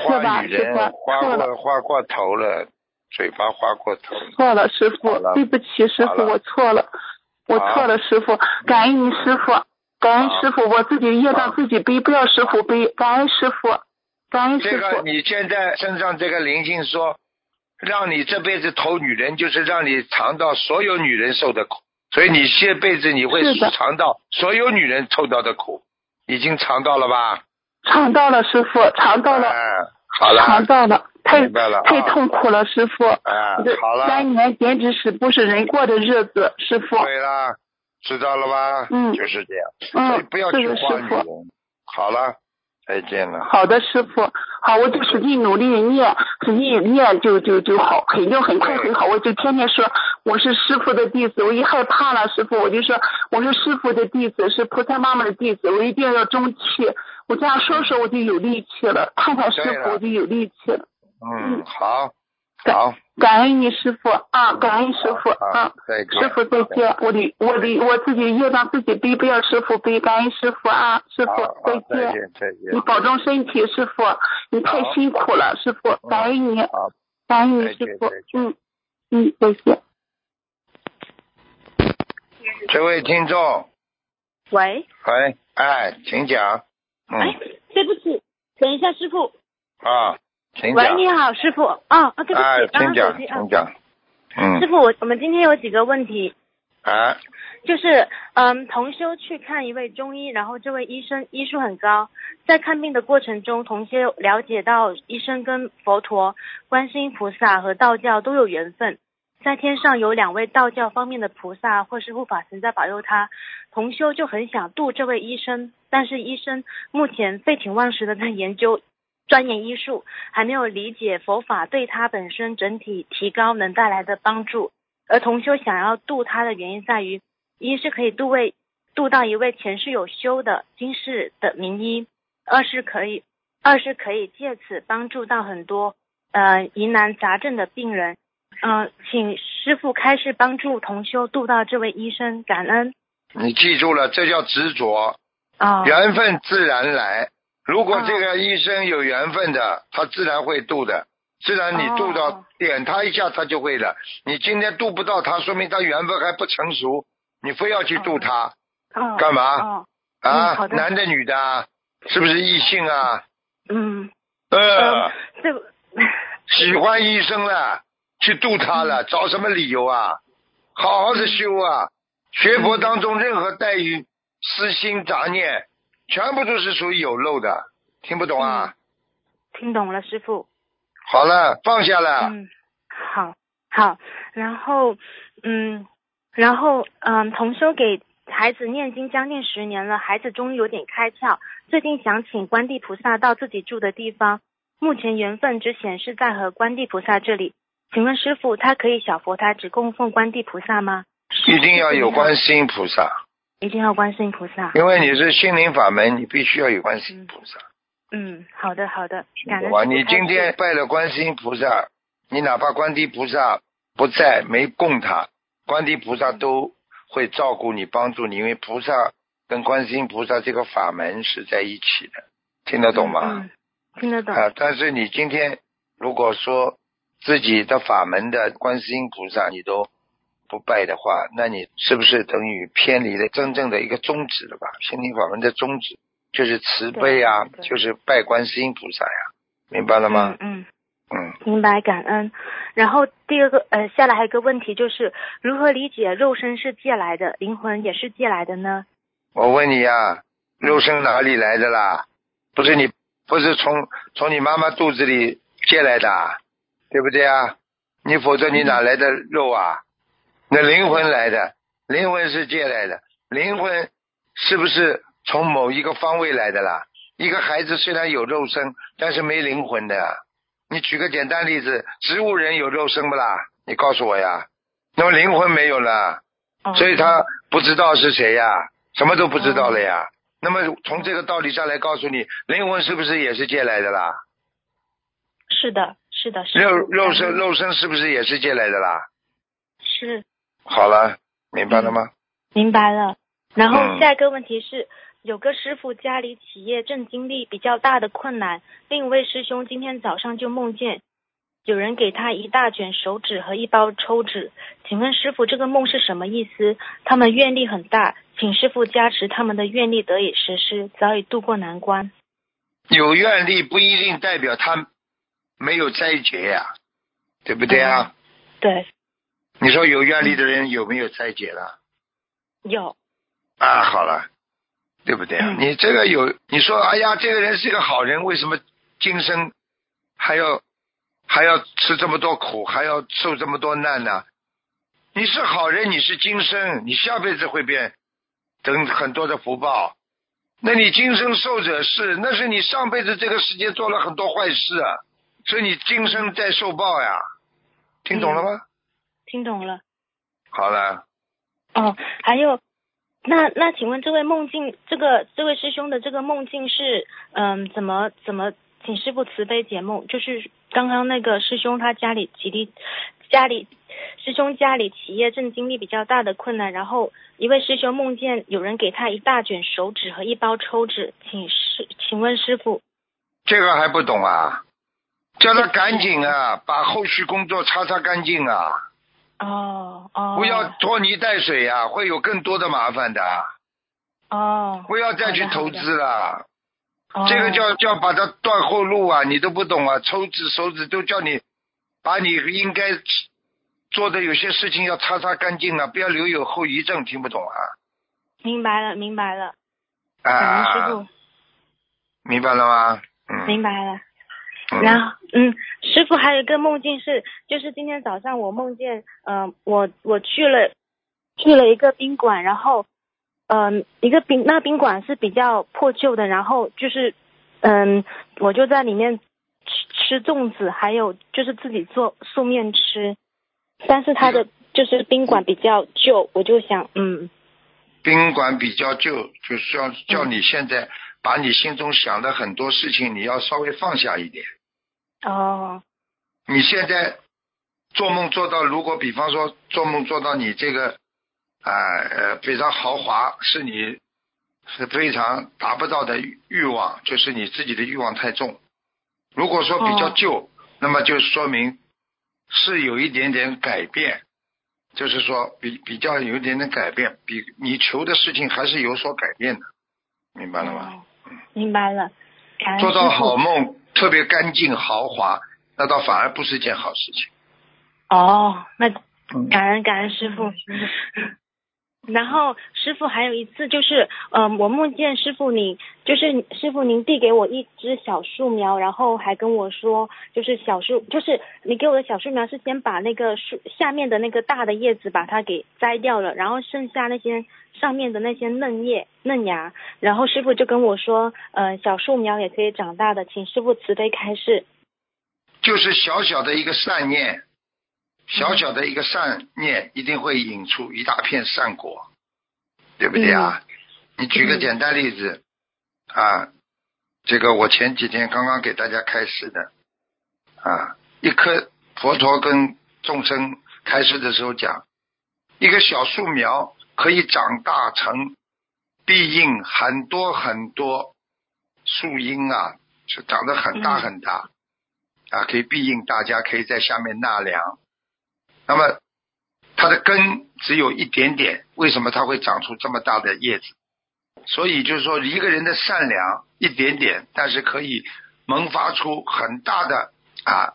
花女人花过花过头了。嘴巴划过头，错了，师傅，对不起，师傅，我错了，我错了，师傅，感恩你，师傅，感恩师傅，我自己业障自己背，不要师傅背，感恩师傅，感恩师傅。这个你现在身上这个灵性说，让你这辈子投女人，就是让你尝到所有女人受的苦，所以你这辈子你会尝到所有女人受到的苦，已经尝到了吧？尝到了，师傅，尝到了，好了，尝到了。太太痛苦了，师傅。哎，好了，三年简直是不是人过的日子，师傅。对啦，知道了吧？嗯，就是这样。嗯，不要去花女人。好了，再见了。好的，师傅。好，我就使劲努力念，使劲念就就就好，肯定很快很好。我就天天说我是师傅的弟子，我一害怕了，师傅我就说我是师傅的弟子，是菩萨妈妈的弟子，我一定要争气。我这样说说我就有力气了，看看师傅我就有力气了。嗯，好，好，感恩你师傅啊，感恩师傅啊，师傅再见，我的我的我自己业障自己背，不要师傅背，感恩师傅啊，师傅再见，再见，你保重身体，师傅，你太辛苦了，师傅，感恩你，感恩你师傅，嗯嗯，再见。这位听众，喂喂，哎，请讲。嗯、哎，对不起，等一下，师傅。啊，请讲。喂，你好，师傅。啊、哦、啊，对不起，哎、请讲，请讲。嗯。师傅，我我们今天有几个问题。啊。就是嗯，同修去看一位中医，然后这位医生医术很高，在看病的过程中，同修了解到医生跟佛陀、观世音菩萨和道教都有缘分，在天上有两位道教方面的菩萨或是护法神在保佑他，同修就很想度这位医生，但是医生目前废寝忘食的在研究钻研医术，还没有理解佛法对他本身整体提高能带来的帮助，而同修想要度他的原因在于，一是可以度位度到一位前世有修的今世的名医，二是可以二是可以借此帮助到很多呃疑难杂症的病人。嗯、呃，请师父开始帮助同修度到这位医生，感恩。你记住了，这叫执着。哦。缘分自然来，如果这个医生有缘分的，哦、他自然会度的。自然你度到点他一下，他就会了。你今天度不到他，说明他缘分还不成熟。你非要去度他、哦、干嘛、哦、啊、嗯、的男的女的啊，是不是异性啊？嗯呃、嗯这个、喜欢医生了去度他了、嗯、找什么理由啊？好好的修啊、嗯、学佛当中任何待遇私心杂念全部都是属于有漏的，听不懂啊、嗯、听懂了师父，好了，放下了。嗯，好好，然后嗯然后，嗯，同修给孩子念经将近十年了，孩子终于有点开窍。最近想请观地菩萨到自己住的地方，目前缘分只显示在和观地菩萨这里。请问师父，他可以小佛台只供奉观地菩萨吗？一定要有观世音菩萨。一定要观世音菩萨。因为你是心灵法门，你必须要有观世音菩萨。嗯，嗯好的，好的。感恩。哇，你今天拜了观世音菩萨，你哪怕观地菩萨不在，没供他。观地菩萨都会照顾你帮助你，因为菩萨跟观世音菩萨这个法门是在一起的，听得懂吗？嗯、听得懂、啊、但是你今天如果说自己的法门的观世音菩萨你都不拜的话，那你是不是等于偏离了真正的一个宗旨了吧？心灵法门的宗旨就是慈悲啊，就是拜观世音菩萨呀、啊、明白了吗？嗯。嗯嗯，明白，感恩。然后第二个呃，下来还有一个问题，就是如何理解肉身是借来的，灵魂也是借来的呢？我问你啊，肉身哪里来的啦？不是你不是从从你妈妈肚子里借来的、啊，对不对啊？你否则你哪来的肉啊？那灵魂来的，灵魂是借来的，灵魂是不是从某一个方位来的啦？一个孩子虽然有肉身，但是没灵魂的、啊。你举个简单例子，植物人有肉身不啦？你告诉我呀。那么灵魂没有了，所以他不知道是谁呀，什么都不知道了呀。那么从这个道理上来告诉你，灵魂是不是也是借来的啦？是的，是的，是的。肉肉身肉身是不是也是借来的啦？是。好了，明白了吗？明白了。然后下一个问题是。嗯，有个师傅家里企业正经历比较大的困难，另一位师兄今天早上就梦见有人给他一大卷手纸和一包抽纸，请问师傅这个梦是什么意思？他们愿力很大，请师傅加持他们的愿力得以实施，早已度过难关。有愿力不一定代表他没有灾劫呀、啊，对不对啊、嗯？对。你说有愿力的人有没有灾劫了？有。啊，好了。对不对啊、嗯？你这个有，你说哎呀，这个人是个好人，为什么今生还要还要吃这么多苦，还要受这么多难呢、啊？你是好人，你是今生，你下辈子会变等很多的福报。那你今生受者是，那是你上辈子这个世界做了很多坏事啊，所以你今生在受报呀。听懂了吗？嗯、听懂了。好了。哦，还有。那那，请问这位梦境，这个这位师兄的这个梦境是，嗯，怎么怎么，请师父慈悲解梦。就是刚刚那个师兄他家里起立，家里师兄家里企业正经历比较大的困难，然后一位师兄梦见有人给他一大卷手纸和一包抽纸，请师，请问师父，这个还不懂啊？叫他赶紧啊，把后续工作擦擦干净啊。哦哦，不要拖泥带水啊，会有更多的麻烦的。哦。不要再去投资了。哦。这个叫叫把它断后路啊！你都不懂啊，抽脂手指都叫你把你应该做的有些事情要擦擦干净啊，不要留有后遗症，听不懂啊？明白了，明白了。啊。感恩师父。明白了吗？嗯。明白了。然后，嗯，师父还有一个梦境是，就是今天早上我梦见，嗯、呃，我我去了去了一个宾馆，然后，嗯、呃，一个宾那宾馆是比较破旧的，然后就是，嗯、呃，我就在里面吃吃粽子，还有就是自己做素面吃，但是它的就是宾馆比较旧，我就想，嗯，宾馆比较旧，就是要叫你现在把你心中想的很多事情，你要稍微放下一点。哦、oh. 你现在做梦做到，如果比方说做梦做到你这个啊呃非常豪华，是你是非常达不到的欲望，就是你自己的欲望太重。如果说比较旧， oh. 那么就说明是有一点点改变，就是说比比较有一点点改变，比你求的事情还是有所改变的，明白了吗？嗯、明白了。做到好梦。特别干净豪华，那倒反而不是一件好事情。哦，那感恩感恩师父。嗯、然后师父还有一次就是，嗯、呃，我梦见师父您，就是师父您递给我一只小树苗，然后还跟我说，就是小树，就是你给我的小树苗是先把那个树下面的那个大的叶子把它给摘掉了，然后剩下那些上面的那些嫩叶嫩芽，然后师父就跟我说，呃，小树苗也可以长大的，请师父慈悲开示。就是小小的一个善念，小小的一个善念一定会引出一大片善果，对不对啊？嗯、你举个简单例子、嗯、啊，这个我前几天刚刚给大家开示的啊，一颗佛陀跟众生开示的时候讲，一个小树苗可以长大成必应很多很多树荫啊，是长得很大很大、嗯、啊，可以必应大家可以在下面纳凉。那么它的根只有一点点，为什么它会长出这么大的叶子？所以就是说一个人的善良一点点，但是可以萌发出很大的啊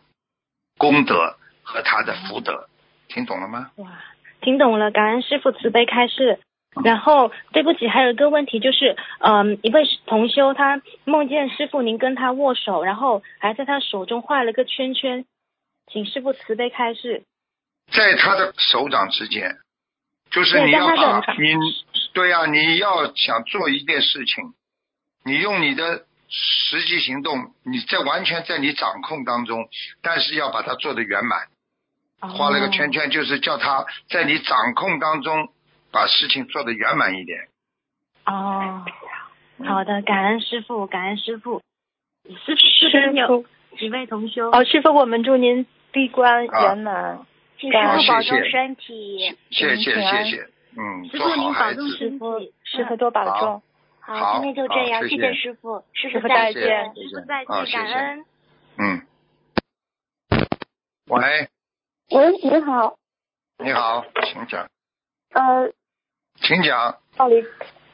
功德和他的福德，听懂了吗？哇，听懂了，感恩师父慈悲开示。然后对不起，还有一个问题就是，嗯、呃，一位同修他梦见师父您跟他握手，然后还在他手中画了个圈圈，请师父慈悲开示。在他的手掌之间，就是你要把你对啊，你要想做一件事情，你用你的实际行动，你在完全在你掌控当中，但是要把它做得圆满。画了个圈圈，就是叫他在你掌控当中把事情做得圆满一点。哦，好的，感恩师父，感恩师父。师父有几位同修？哦，师父，我们祝您闭关圆满。啊，请师父保重身体。谢谢谢谢，嗯，师父您保重身体，师父多保重。好，今天就这样，谢谢师父，师父再见，师父再见，感恩。嗯。喂。喂，你好。你好，请讲。呃。请讲。道理。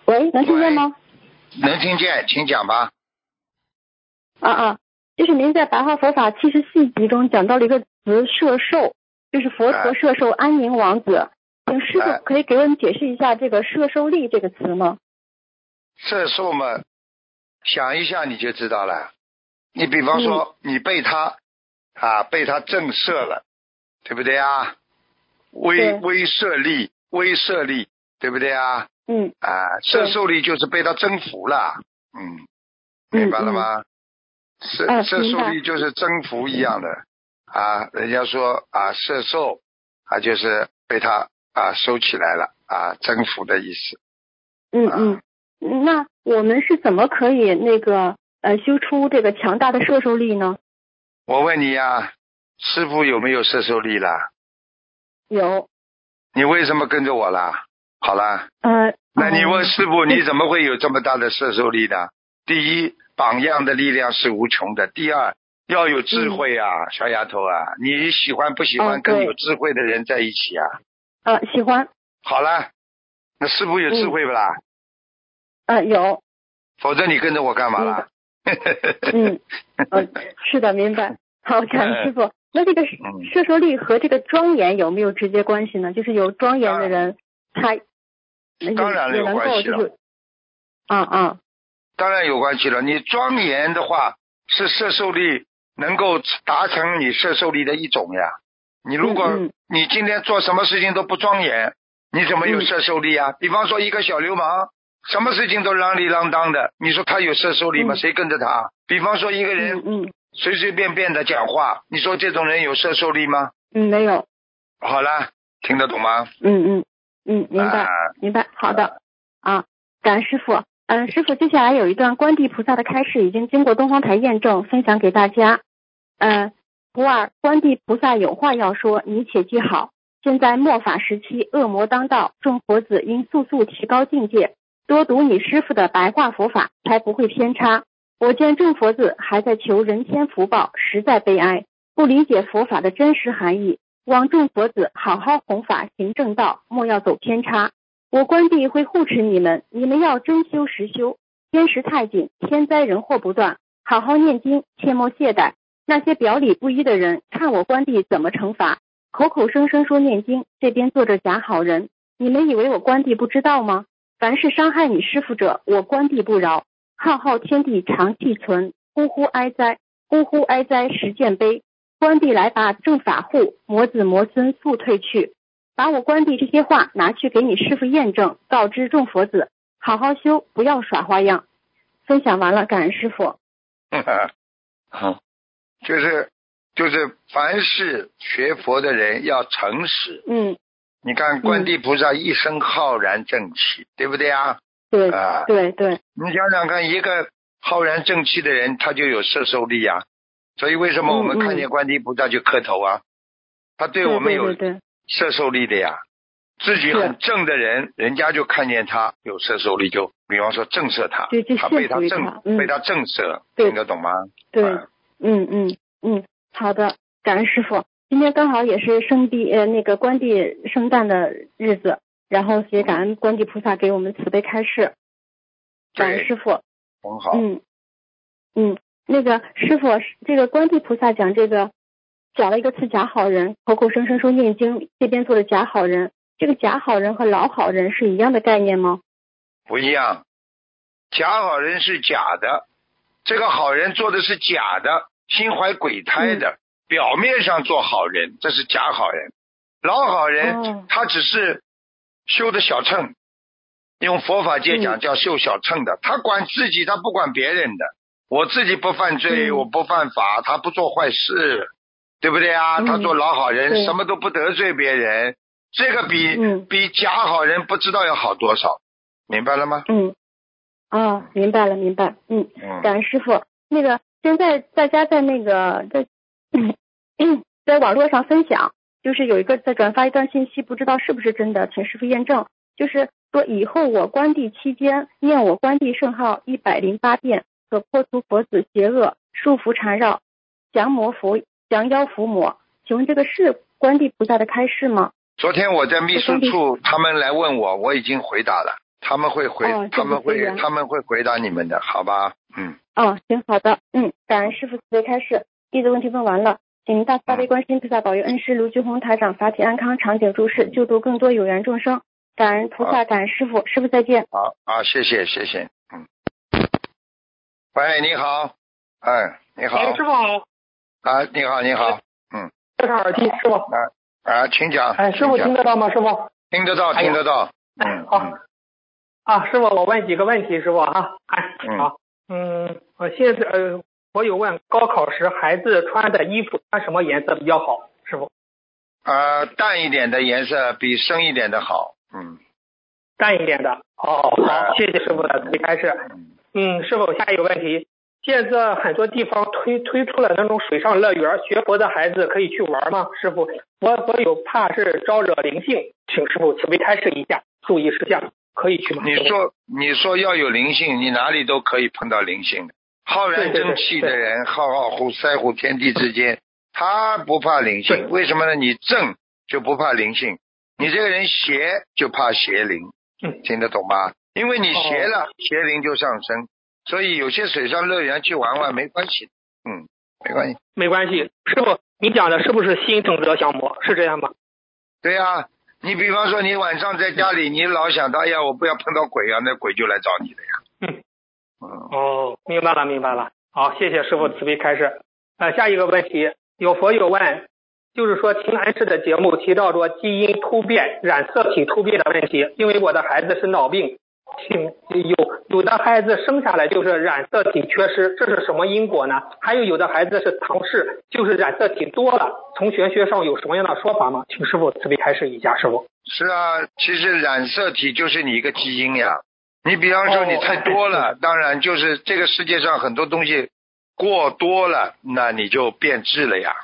喂，能听见吗？能听见，请讲吧。啊啊，就是您在《白话佛法》七十四集中讲到了一个词“摄受”。就是佛陀摄受安宁王子，请师父可以给我们解释一下这个摄受力这个词吗？摄受嘛，想一下你就知道了。你比方说，嗯、你被他啊被他震慑了，对不对啊？威威慑力，威慑力，对不对啊？嗯啊，摄受力就是被他征服了，嗯，明白了吗？摄、嗯嗯、摄受力就是征服一样的。嗯啊，人家说啊，摄受啊，就是被他啊收起来了啊，征服的意思。嗯、啊、嗯，那我们是怎么可以那个呃修出这个强大的摄受力呢？我问你呀、啊，师父有没有摄受力啦？有。你为什么跟着我啦？好啦。呃。那你问师父，你怎么会有这么大的摄受力呢？第一，榜样的力量是无穷的；第二，要有智慧啊、嗯、小丫头啊，你喜欢不喜欢跟有智慧的人在一起啊？呃、嗯，喜欢。好了，那师父有智慧不啦？嗯，有。否则你跟着我干嘛了？嗯，嗯，是的，明白。好，感恩师傅。那这个摄受力和这个庄严有没有直接关系呢？就是有庄严的人，他当然有关系了。嗯嗯，当然有关系了。你庄严的话，是摄受力能够达成你摄受力的一种呀。你如果你今天做什么事情都不庄严，你怎么有摄受力啊？比方说一个小流氓，什么事情都啷里啷当的，你说他有摄受力吗？嗯、谁跟着他？比方说一个人、嗯嗯、随随便便的讲话，你说这种人有摄受力吗？嗯，没有。好了，听得懂吗？嗯嗯嗯，明白、啊、明白。好的啊，感恩师父。嗯，师父，接下来有一段观地菩萨的开示，已经经过东方台验证，分享给大家。嗯，徒儿，观地菩萨有话要说，你且记好。现在末法时期，恶魔当道，众佛子应速速提高境界。多读你师父的白话佛法，才不会偏差。我见众佛子还在求人间福报，实在悲哀，不理解佛法的真实含义。望众佛子好好弘法行正道，莫要走偏差。我观地会护持你们，你们要真修实修。天时太紧，天灾人祸不断，好好念经，切莫懈怠。那些表里不一的人，看我观地怎么惩罚。口口声声说念经，这边坐着假好人，你们以为我观地不知道吗？凡是伤害你师父者，我观地不饶。浩浩天地常寄存，呼呼哀哉，呼呼哀哉实见悲。观地来把正法护，魔子魔孙速退去。把我观地这些话拿去给你师父验证，告知众佛子，好好修，不要耍花样。分享完了，感恩师父。好，就是就是凡是学佛的人要诚实。嗯。你看观地菩萨一生浩然正气、嗯、对不对啊？对、呃、对对，你想想看，一个浩然正气的人，他就有摄受力啊。所以为什么我们看见观地菩萨就磕头啊、嗯、他对我们有摄受力的呀。对对对对，自己很正的人，人家就看见他有摄受力，就比方说震慑他，他被他震、嗯、被他震慑，听得懂吗？对、呃、嗯嗯嗯，好的，感恩师父。今天刚好也是圣地呃那个观地圣诞的日子，然后也感恩观地菩萨给我们慈悲开示，感恩师父。很好。嗯嗯，那个师父，这个观地菩萨讲这个讲了一个次假好人，口口声声说念经，这边做的假好人，这个假好人和老好人是一样的概念吗？不一样，假好人是假的，这个好人做的是假的，心怀鬼胎的。嗯，表面上做好人，这是假好人。老好人、哦、他只是修的小乘，用佛法界讲叫修小乘的、嗯、他管自己，他不管别人的。我自己不犯罪、嗯、我不犯法，他不做坏事，对不对啊、嗯、他做老好人，什么都不得罪别人，这个比、嗯、比假好人不知道要好多少，明白了吗？嗯，哦，明白了明白。嗯，感恩师父。那个现在大家在那个在在网络上分享，就是有一个在转发一段信息，不知道是不是真的，请师父验证。就是说以后我观地期间，念我观地圣号一百零八遍，可破除佛子邪恶，束缚缠绕，降魔伏降妖伏魔。请问这个是观地菩萨的开示吗？昨天我在秘书处，他们来问我，我已经回答了，他们会回、哦、他们会他们会回答你们的，好吧？嗯，哦，行，好的。嗯，感恩师父慈悲开示。弟子问题问完了，请您大慈大悲观世音菩萨保佑恩师卢俊宏台长法体安康，长久住世，救度更多有缘众生。感恩菩萨，感恩师父，师父再见。好啊，谢谢谢谢。嗯，喂，你好，哎，你好，哎，师父好。啊，你好你好，嗯，戴上耳机，师父。啊啊，请讲。哎，师父听得到吗？师父。听得到，听得到。嗯，好。啊，师父，我问几个问题，师父啊。哎，好，嗯，我现在呃。我有问，高考时孩子穿的衣服穿什么颜色比较好，师傅？呃，淡一点的颜色比深一点的好。嗯，淡一点的。哦，好，谢谢师傅的推开示。嗯，师傅，下一个问题，现在很多地方推推出了那种水上乐园，学佛的孩子可以去玩吗？师傅，我我有怕是招惹灵性，请师傅慈悲开示一下，注意事项，可以去吗？你说你说要有灵性，你哪里都可以碰到灵性的。浩然正气的人，浩浩乎塞乎天地之间，他不怕灵性。为什么呢？你正就不怕灵性，你这个人邪就怕邪灵，听得懂吗？因为你邪了，邪灵就上升，所以有些水上乐园去玩玩没关系，嗯，没关系，没关系。师傅，你讲的是不是心正则降魔？是这样吗？对啊，你比方说你晚上在家里，你老想到哎呀，我不要碰到鬼啊，那鬼就来找你了呀。嗯，哦，明白了，明白了。好，谢谢师傅慈悲开示。呃，下一个问题，有佛友问，就是说听安师的节目提到说基因突变、染色体突变的问题，因为我的孩子是脑病。有有的孩子生下来就是染色体缺失，这是什么因果呢？还有有的孩子是唐氏，就是染色体多了，从玄学上有什么样的说法吗？请师傅慈悲开示一下。师傅，是啊，其实染色体就是你一个基因呀，你比方说你太多了、哦、当然就是这个世界上很多东西过多了，那你就变质了呀，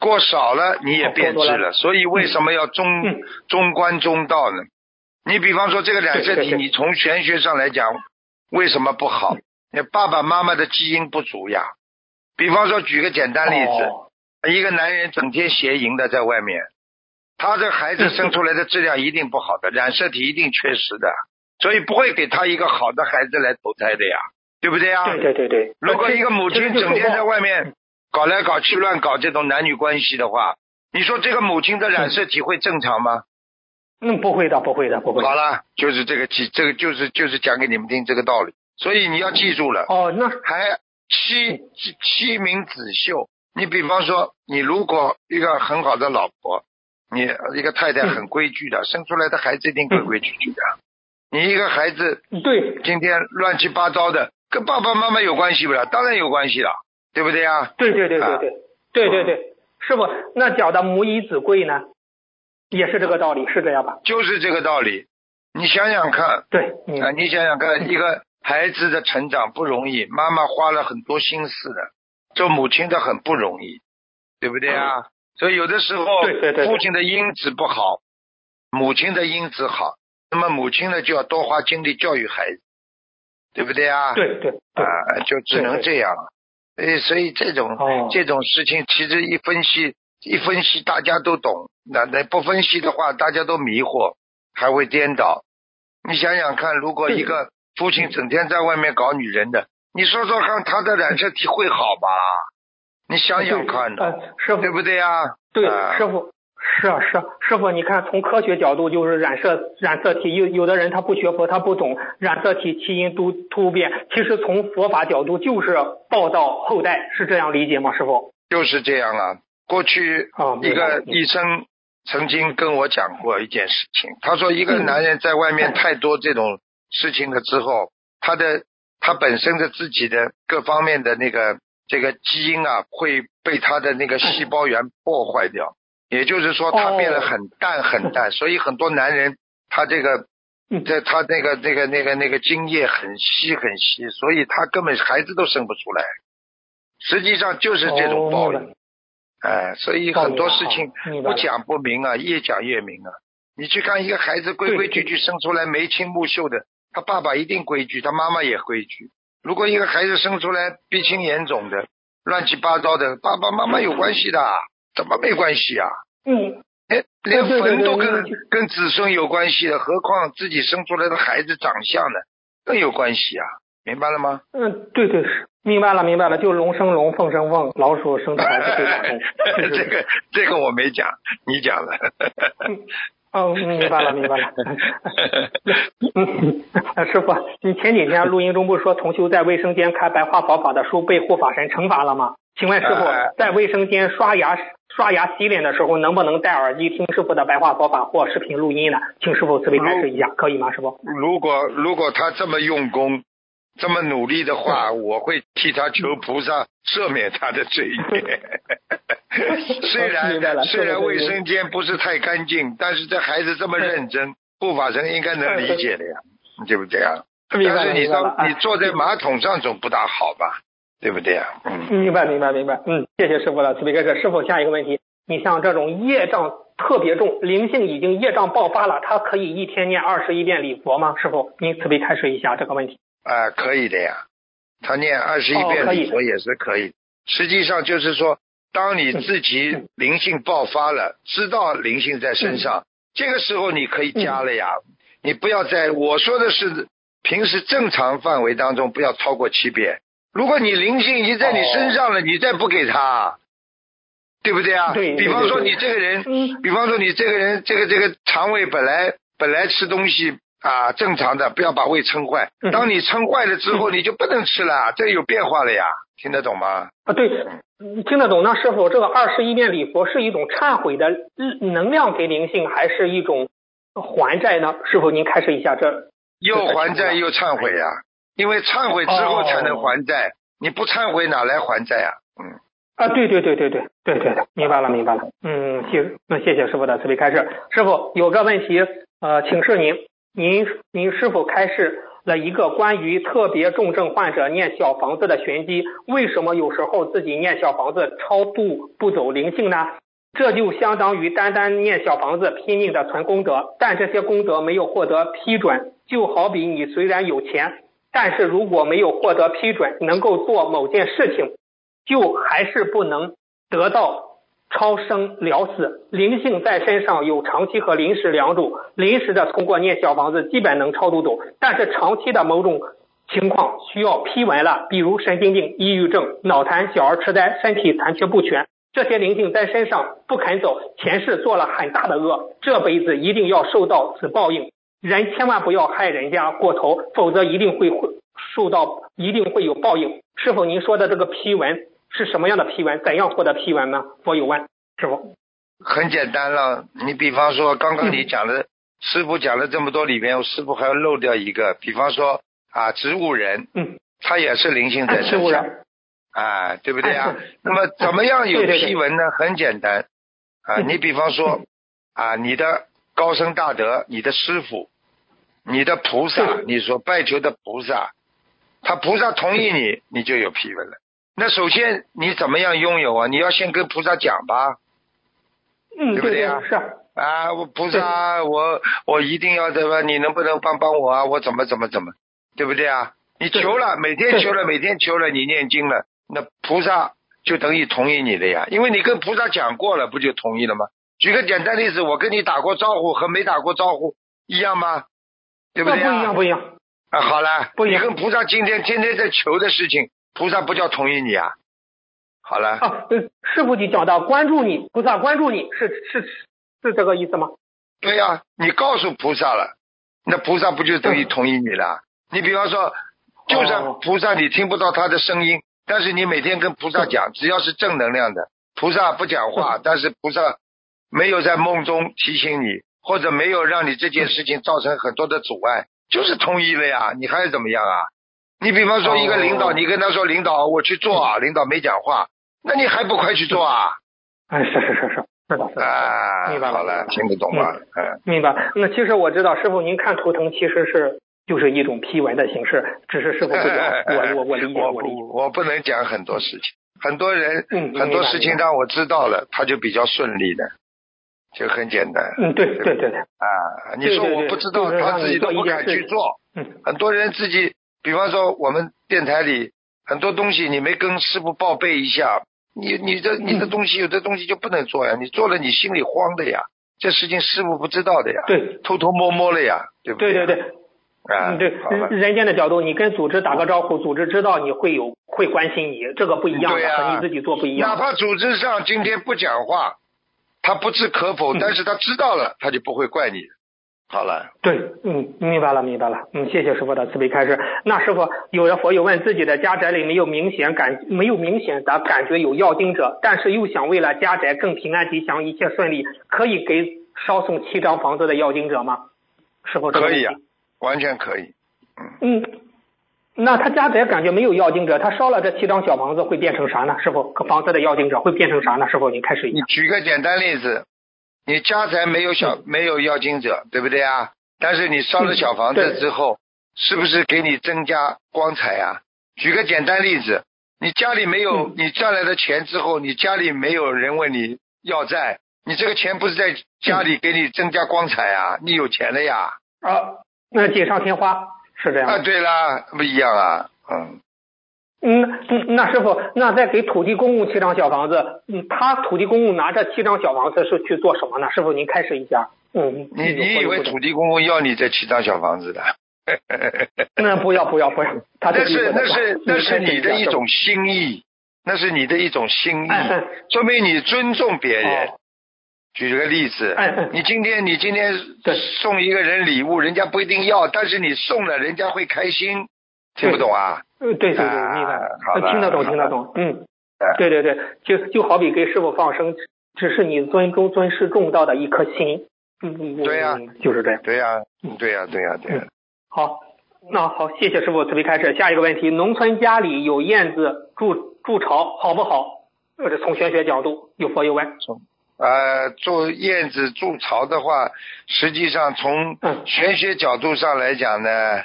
过少了你也变质了，哦、了所以为什么要中、嗯、中观中道呢？你比方说这个染色体，你从玄学上来讲为什么不好？爸爸妈妈的基因不足呀。比方说举个简单例子、哦、一个男人整天邪淫的在外面，他这孩子生出来的质量一定不好的，染色体一定缺失的，所以不会给他一个好的孩子来投胎的呀，对不对呀？对对对对。如果一个母亲整天在外面搞来搞去乱搞这种男女关系的话，你说这个母亲的染色体会正常吗？嗯，不会的，不会的，不会的。好了，就是这个，这个就是就是讲给你们听这个道理，所以你要记住了。哦，那还七七名子秀，你比方说，你如果一个很好的老婆，你一个太太很规矩的，嗯、生出来的孩子一定规规矩矩的。嗯、你一个孩子，对，今天乱七八糟的，跟爸爸妈妈有关系不了？当然有关系了，对不对呀？对对对对对、啊、对对对，师傅，那讲的母以子贵呢？也是这个道理，是这样吧？就是这个道理，你想想看，对、嗯啊，你想想看，一个孩子的成长不容易，妈妈花了很多心思的，做母亲的很不容易，对不对啊？嗯、所以有的时候，对对对，父亲的因子不好，母亲的因子好，那么母亲呢就要多花精力教育孩子，对不对啊？对对对啊，就只能这样。对对对，所以这种、哦、这种事情，其实一分析。一分析大家都懂，那那不分析的话大家都迷惑，还会颠倒。你想想看，如果一个父亲整天在外面搞女人的，你说说看他的染色体会好吧？你想想看呢、呃、师父，对不对啊？对、呃、师父，是啊是啊，师父，你看从科学角度就是染色染色体，有有的人他不学佛，他不懂染色体基因突突变，其实从佛法角度就是报道后代，是这样理解吗？师父，就是这样啊。过去一个医生曾经跟我讲过一件事情，他说一个男人在外面太多这种事情了之后，他的他本身的自己的各方面的那个这个基因啊会被他的那个细胞源破坏掉，也就是说他变得很淡很淡，所以很多男人他这个在他那个那个那个那个精液很稀很稀，所以他根本孩子都生不出来，实际上就是这种暴力。哎，所以很多事情不讲不明啊，越讲越明啊。你去看一个孩子规规矩矩生出来眉清目秀的，他爸爸一定规矩，他妈妈也规矩。如果一个孩子生出来鼻青眼肿的、乱七八糟的，爸爸妈妈有关系的，怎么没关系啊？嗯，哎，连坟都跟跟子孙有关系的，何况自己生出来的孩子长相呢，更有关系啊。明白了吗？嗯，对对，明白了明白了，就龙生龙，凤生凤，老鼠生的孩子最大声。这个这个我没讲，你讲了。哦，明白了明白了。嗯，师傅，你前几天录音中不是说同修在卫生间看白话佛法的书被护法神惩罚了吗？请问师傅，在卫生间刷牙刷牙洗脸的时候，能不能戴耳机听师傅的白话佛法或视频录音呢？请师傅慈悲开示一下，可以吗？师傅，如果如果他这么用功。这么努力的话，我会替他求菩萨赦免他的罪孽。虽然虽然卫生间不是太干净，但是这孩子这么认真，护法神应该能理解的呀，对不对啊？但是你到你坐在马桶上总不大好吧，对不对啊？嗯，明白明白明白。嗯，谢谢师傅了，慈悲开示。师傅，下一个问题，你像这种业障特别重，灵性已经业障爆发了，他可以一天念二十一遍礼佛吗？师傅，您慈悲开示一下这个问题。啊、呃，可以的呀，他念二十一遍礼佛也是可以。哦、可以。实际上就是说，当你自己灵性爆发了，嗯、知道灵性在身上，嗯、这个时候你可以加了呀。嗯、你不要再，我说的是平时正常范围当中不要超过七遍。如果你灵性已经在你身上了，哦、你再不给他，对不对啊？对。比方说你这个人，嗯、比方说你这个人，这个这个肠胃本来本来吃东西啊正常的，不要把胃撑坏。当你撑坏了之后，嗯、你就不能吃了，这有变化了呀。听得懂吗？啊，对，听得懂。那是否这个二十一遍礼佛是一种忏悔的能量给灵性，还是一种还债呢？师父，您开始一下这。又还债又忏悔呀、啊，因为忏悔之后才能还债，哦、你不忏悔哪来还债啊？嗯。啊，对对对对对对对对，明白了明白了。嗯，谢，那谢谢师父的慈悲开示。师父有个问题，呃，请示您，您您是否开示了一个关于特别重症患者念小房子的玄机？为什么有时候自己念小房子超度不走灵性呢？这就相当于单单念小房子拼命的存功德，但这些功德没有获得批准，就好比你虽然有钱，但是如果没有获得批准能够做某件事情，就还是不能得到超生了死。灵性在身上有长期和临时两种，临时的通过念小房子基本能超度走，但是长期的某种情况需要批文了，比如神经病、抑郁症、脑瘫、小儿痴呆、身体残缺不全，这些灵性在身上不肯走，前世做了很大的恶，这辈子一定要受到此报应。人千万不要害人家过头，否则一定会受到，一定会有报应。师父，您说的这个批文是什么样的批文？怎样获得批文呢？佛友问师父。很简单了，你比方说刚刚你讲的、嗯、师父讲了这么多里面，师父还要漏掉一个，比方说啊，植物人，嗯，他也是灵性在身上、嗯、啊，对不对啊？嗯、那么怎么样有批文呢？嗯、很简单啊，你比方说、嗯、啊，你的高僧大德，你的师父，你的菩萨，你所拜求的菩萨，他菩萨同意你，你就有批文了。那首先你怎么样拥有啊？你要先跟菩萨讲吧，嗯，对不对啊？对对，是啊，啊，我菩萨，我我一定要怎么？你能不能帮帮我啊？我怎么怎么怎么，对不对啊？你求了，每天求了，每天求了，你念经了，那菩萨就等于同意你的呀，因为你跟菩萨讲过了，不就同意了吗？举个简单例子，我跟你打过招呼和没打过招呼一样吗？对不对、啊？不一样，不一样。啊，好了，不一样。你跟菩萨今天天天在求的事情，菩萨不叫同意你啊。好了。啊，师父就讲到关注你，菩萨关注你，是是是这个意思吗？对呀、啊，你告诉菩萨了，那菩萨不就等于同意你了？嗯、你比方说，就算菩萨你听不到他的声音，哦、但是你每天跟菩萨讲，只要是正能量的，菩萨不讲话，嗯、但是菩萨。没有在梦中提醒你，或者没有让你这件事情造成很多的阻碍，就是同意了呀，你还是怎么样啊？你比方说一个领导，你跟他说领导我去做啊，领导没讲话，那你还不快去做啊？哎，是是是是是的，是的，啊，明白了，好了，听得懂吧？嗯，明白。那其实我知道，师父您看图腾其实是就是一种批文的形式，只是师父不讲，我我我理解，我理解，我不能讲很多事情，很多人很多事情让我知道了，他就比较顺利的。就很简单，嗯，对对对对，啊，你说我不知道，他自己都不敢去做，嗯，很多人自己，比方说我们电台里很多东西，你没跟师父报备一下，你你这你的东西有的东西就不能做呀，你做了你心里慌的呀，这事情师父不知道的呀，对，偷偷摸摸了呀，对不对？对对对，啊，对，人间的角度，你跟组织打个招呼，组织知道你会有会关心你，这个不一样的，和你自己做不一样。哪怕组织上今天不讲话。他不置可否，但是他知道了，嗯、他就不会怪你。好了，对，嗯，明白了，明白了，嗯，谢谢师父的慈悲开示。那师父，有的佛友问自己的家宅里没有明显感，没有明显的感觉有要经者，但是又想为了家宅更平安吉祥、一切顺利，可以给烧送七张房子的要经者吗？师父，可以啊，完全可以。嗯，嗯，那他家宅感觉没有要经者，他烧了这七张小房子会变成啥呢？师父，房子的要经者会变成啥呢？师父，你开始一下。你举个简单例子，你家宅没有小、嗯、没有要经者，对不对啊？但是你烧了小房子之后，嗯、是不是给你增加光彩啊？举个简单例子，你家里没有、嗯、你赚来的钱之后，你家里没有人问你要债，你这个钱不是在家里给你增加光彩啊？你有钱了呀？啊，那锦上添花。是这样啊，对啦，不一样啊，嗯，嗯，嗯，那师傅，那再给土地公公七张小房子，嗯，他土地公公拿这七张小房子是去做什么呢？师傅，您开始一下。嗯，你你以为土地公公要你这七张小房子的？那不要不要不要，他那是那是那是你的一种心意，那是你的一种心意，嗯、说明你尊重别人。哦、举个例子，嗯、你今天你今天送一个人礼物，人家不一定要，但是你送了，人家会开心。听不懂啊？呃，对对对，明白、啊。听得懂，听得懂。嗯，对对对，就就好比给师父放生，只是你尊重尊师重道的一颗心。嗯，对呀、啊，就是这样。对呀、啊，对呀、啊，对呀、啊，对、啊。嗯好，那好，谢谢师傅。准备开始下一个问题：农村家里有燕子筑筑巢好不好？或者从玄学角度有佛有歪。呃，做燕子筑巢的话，实际上从玄学角度上来讲呢，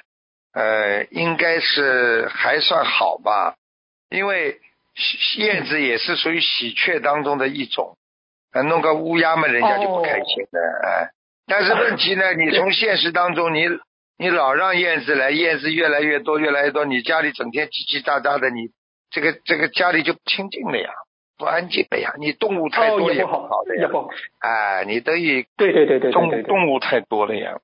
呃，应该是还算好吧，因为燕子也是属于喜鹊当中的一种，呃、弄个乌鸦嘛，人家就不开心了。哎、哦，但是问题呢，你从现实当中你。你老让燕子来，燕子越来越多越来越多，你家里整天叽叽喳喳的，你这个这个家里就不清静了呀，不安静了呀，你动物太多也不好的呀、哦、哎，你得以对对对对动动物太多了呀。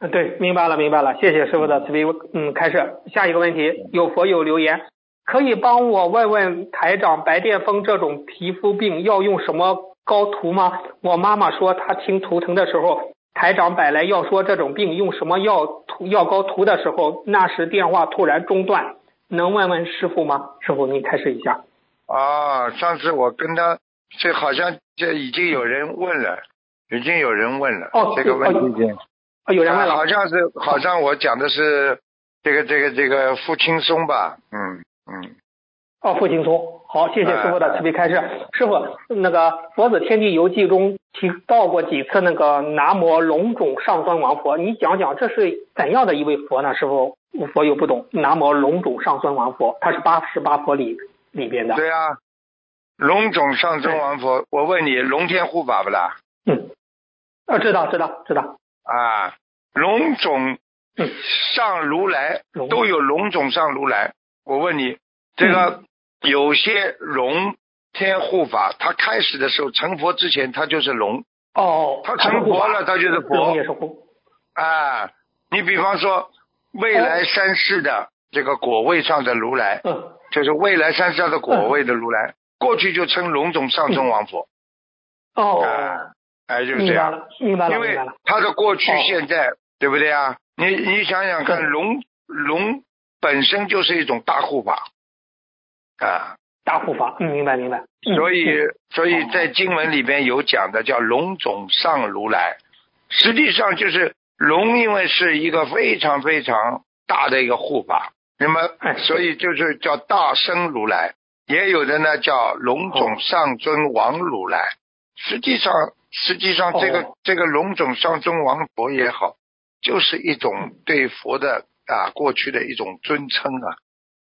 嗯，对，明白了明白了，谢谢师傅的慈悲。嗯，开始下一个问题。有佛友留言，可以帮我问问台长，白癜风这种皮肤病要用什么膏涂吗？我妈妈说她听图腾的时候，台长摆来要说这种病用什么药药膏涂的时候，那时电话突然中断，能问问师傅吗？师傅您开始一下。啊，上次我跟他这好像这已经有人问了，已经有人问了、哦、这个问题已经、哦哦、有人问了、啊、好像是好像我讲的是这个这个这个傅青松吧。嗯嗯。哦，傅青松。好，谢谢师傅的慈悲开示。师傅，那个《佛子天地游记》中提到过几次那个南无龙种上尊王佛，你讲讲这是怎样的一位佛呢？师傅，佛友不懂，南无龙种上尊王佛，他是八十八佛里里边的。对啊，龙种上尊王佛、嗯，我问你，龙天护法不啦？嗯，啊，知道知道知道。啊，龙种上如来、嗯、都有龙种上如来，我问你这个。嗯，有些龙天护法，他开始的时候成佛之前他就是龙，哦，他成佛了他就是佛，也是啊。你比方说未来三世的这个果位上的如来，嗯，就是未来三世的果位的如来，嗯、过去就称龙种上尊王佛，嗯、哦，哎、啊，就是这样，明白了，明白了，因为他的过去现在、哦、对不对啊？你你想想看，龙龙本身就是一种大护法。啊，大护法，嗯，明白明白。所以，所以在经文里边有讲的叫龙种上如来，实际上就是龙，因为是一个非常非常大的一个护法，那么所以就是叫大身如来，也有的呢叫龙种上尊王如来。实际上，实际上这个、哦、这个龙种上尊王佛也好，就是一种对佛的啊过去的一种尊称啊，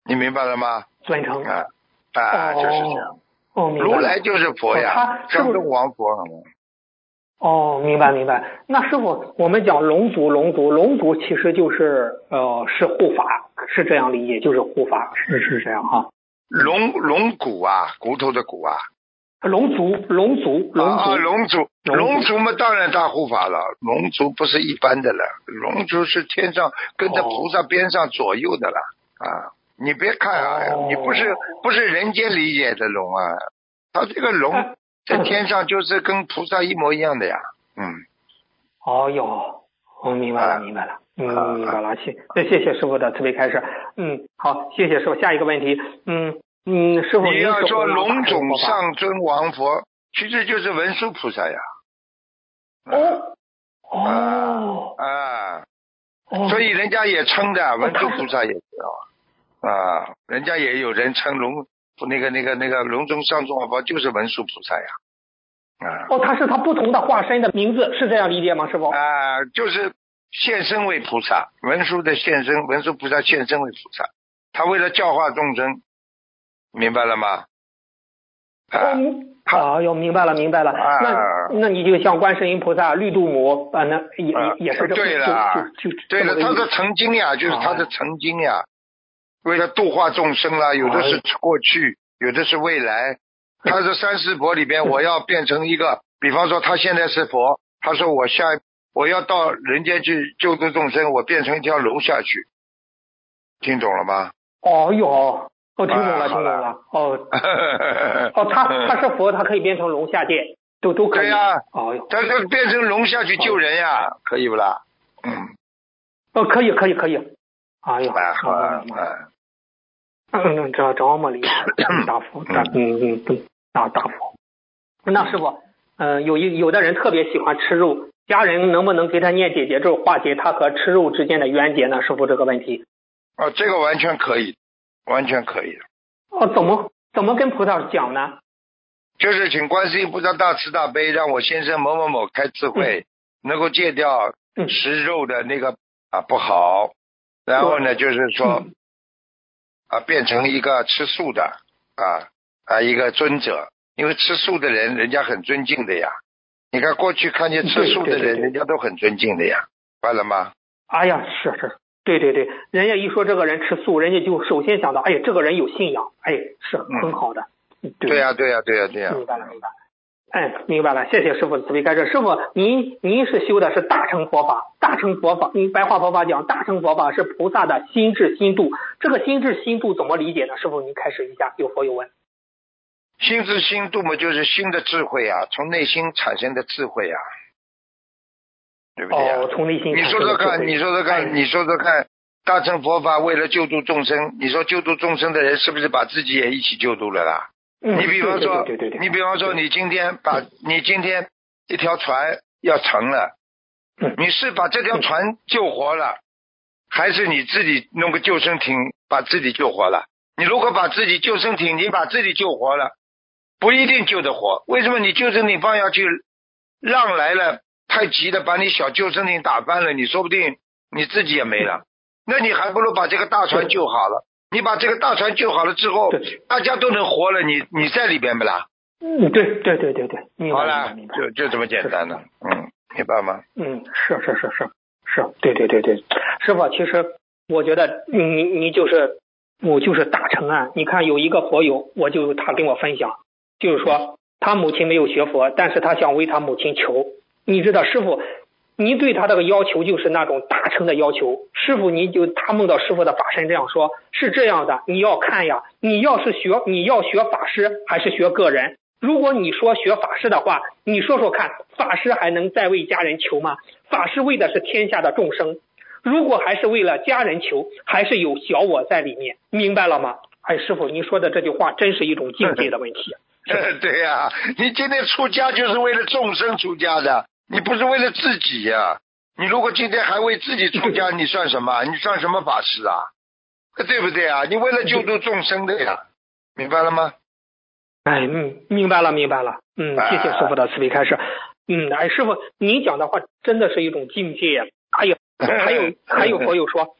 你明白了吗？尊称啊啊、哦，就是这样。哦，明白。如来就是佛呀，上尊王佛。哦，明白明白。那师傅，我们讲龙族，龙族，龙族其实就是呃是护法，是这样理解，就是护法，是是这样哈。龙龙骨啊，骨头的骨啊。龙族，龙族，龙族。啊，龙族，龙族嘛，当然大护法了。龙族不是一般的了，龙族是天上跟着菩萨边上左右的了、哦、啊。你别看啊，你不是不是人间理解的龙啊，他这个龙在天上就是跟菩萨一模一样的呀。嗯，哦哟，我明白了明白了，嗯，明白了，谢谢谢师傅的慈悲开示。嗯，好，谢谢师傅。下一个问题，嗯嗯，师傅你要说龙种上尊王佛，其实就是文殊菩萨呀。哦哦啊，所以人家也称的文殊菩萨也知道。啊，人家也有人称龙那个那个那个龙种上尊王佛就是文殊菩萨呀。啊，哦，他是他不同的化身的名字，是这样理解吗？师父啊，就是现身为菩萨，文殊的现身，文殊菩萨现身为菩萨，他为了教化众生，明白了吗？啊，好、哦，哟、啊，明白了，明白了。啊、那那你就像观世音菩萨、绿度母啊，那也也、啊、也是这对了，对了，他的曾经呀，就是他的曾经呀。啊，为了度化众生啦，有的是过去，有的是未来。他是三世佛里边，我要变成一个，比方说他现在是佛，他说我下我要到人间去救度众生，我变成一条龙下去，听懂了吗？哦哟，我听懂了，啊、听懂了。哦，哦，他他是佛，他可以变成龙下界，都都可以。对呀、啊，哦，他是变成龙下去救人呀、啊，可以不啦？嗯，哦，可以，可以，可以。哎呀，好啊，嗯，这这么厉害，大佛，大嗯嗯，大大佛。那师傅，嗯、呃，有一有的人特别喜欢吃肉，家人能不能给他念解结咒，化解他和吃肉之间的冤结呢？师傅，这个问题。哦，这个完全可以，完全可以。哦，怎么怎么跟菩萨讲呢？就是请观世音菩萨大慈大悲，让我先生某某某开智慧，嗯、能够戒掉吃肉的那个、嗯、啊不好，然后呢，就是说、嗯、啊变成一个吃素的啊啊一个尊者，因为吃素的人人家很尊敬的呀。你看过去看见吃素的人，对对对对人家都很尊敬的呀，快了吗？哎呀，是是。对对对，人家一说这个人吃素，人家就首先想到，哎呀，这个人有信仰，哎，是很好的。嗯、对呀、啊，对呀、啊，对呀、啊，对呀、啊。明白了，明白了。哎，明白了，谢谢师父慈悲开示。师父，您您是修的是大乘佛法，大乘佛法，您白话佛法讲，大乘佛法是菩萨的心智心度。这个心智心度怎么理解呢？师父，您开始一下，有佛有问。心智心度嘛，就是心的智慧啊，从内心产生的智慧啊。对不对啊？哦，从内心。你说说看，你说说看，你说说看，大乘佛法为了救度众生，你说救度众生的人是不是把自己也一起救度了啦？嗯、你比方说，对对对对对你比方说，你今天把、嗯、你今天一条船要沉了，嗯、你是把这条船救活了，嗯、还是你自己弄个救生艇把自己救活了？你如果把自己救生艇，你把自己救活了，不一定救得活。为什么你救生艇放下去，浪来了？太急的把你小救生艇打翻了，你说不定你自己也没了，那你还不如把这个大船救好了。你把这个大船救好了之后，大家都能活了，你你在里边不啦？嗯，对对对对对，好了，就就这么简单了。嗯，明白吗？嗯，是是是是是，对对对对，师傅，其实我觉得你你就是我就是大成啊。你看有一个佛友，我就他跟我分享，就是说他母亲没有学佛，但是他想为他母亲求。你知道师傅，您对他这个要求就是那种大乘的要求。师傅，您就他梦到师傅的法身这样说，是这样的，你要看呀，你要是学，你要学法师还是学个人？如果你说学法师的话，你说说看，法师还能再为家人求吗？法师为的是天下的众生，如果还是为了家人求，还是有小我在里面，明白了吗？哎，师傅，您说的这句话真是一种境界的问题。对呀、啊，你今天出家就是为了众生出家的。你不是为了自己呀、啊！你如果今天还为自己出家，你算什么？你算什么法师啊？对不对啊？你为了救度众生的呀，明白了吗？哎，嗯，明白了，明白了。嗯，谢谢师傅的慈悲开示。嗯，哎，师傅，您讲的话真的是一种境界呀！还有，还有，还有佛友说，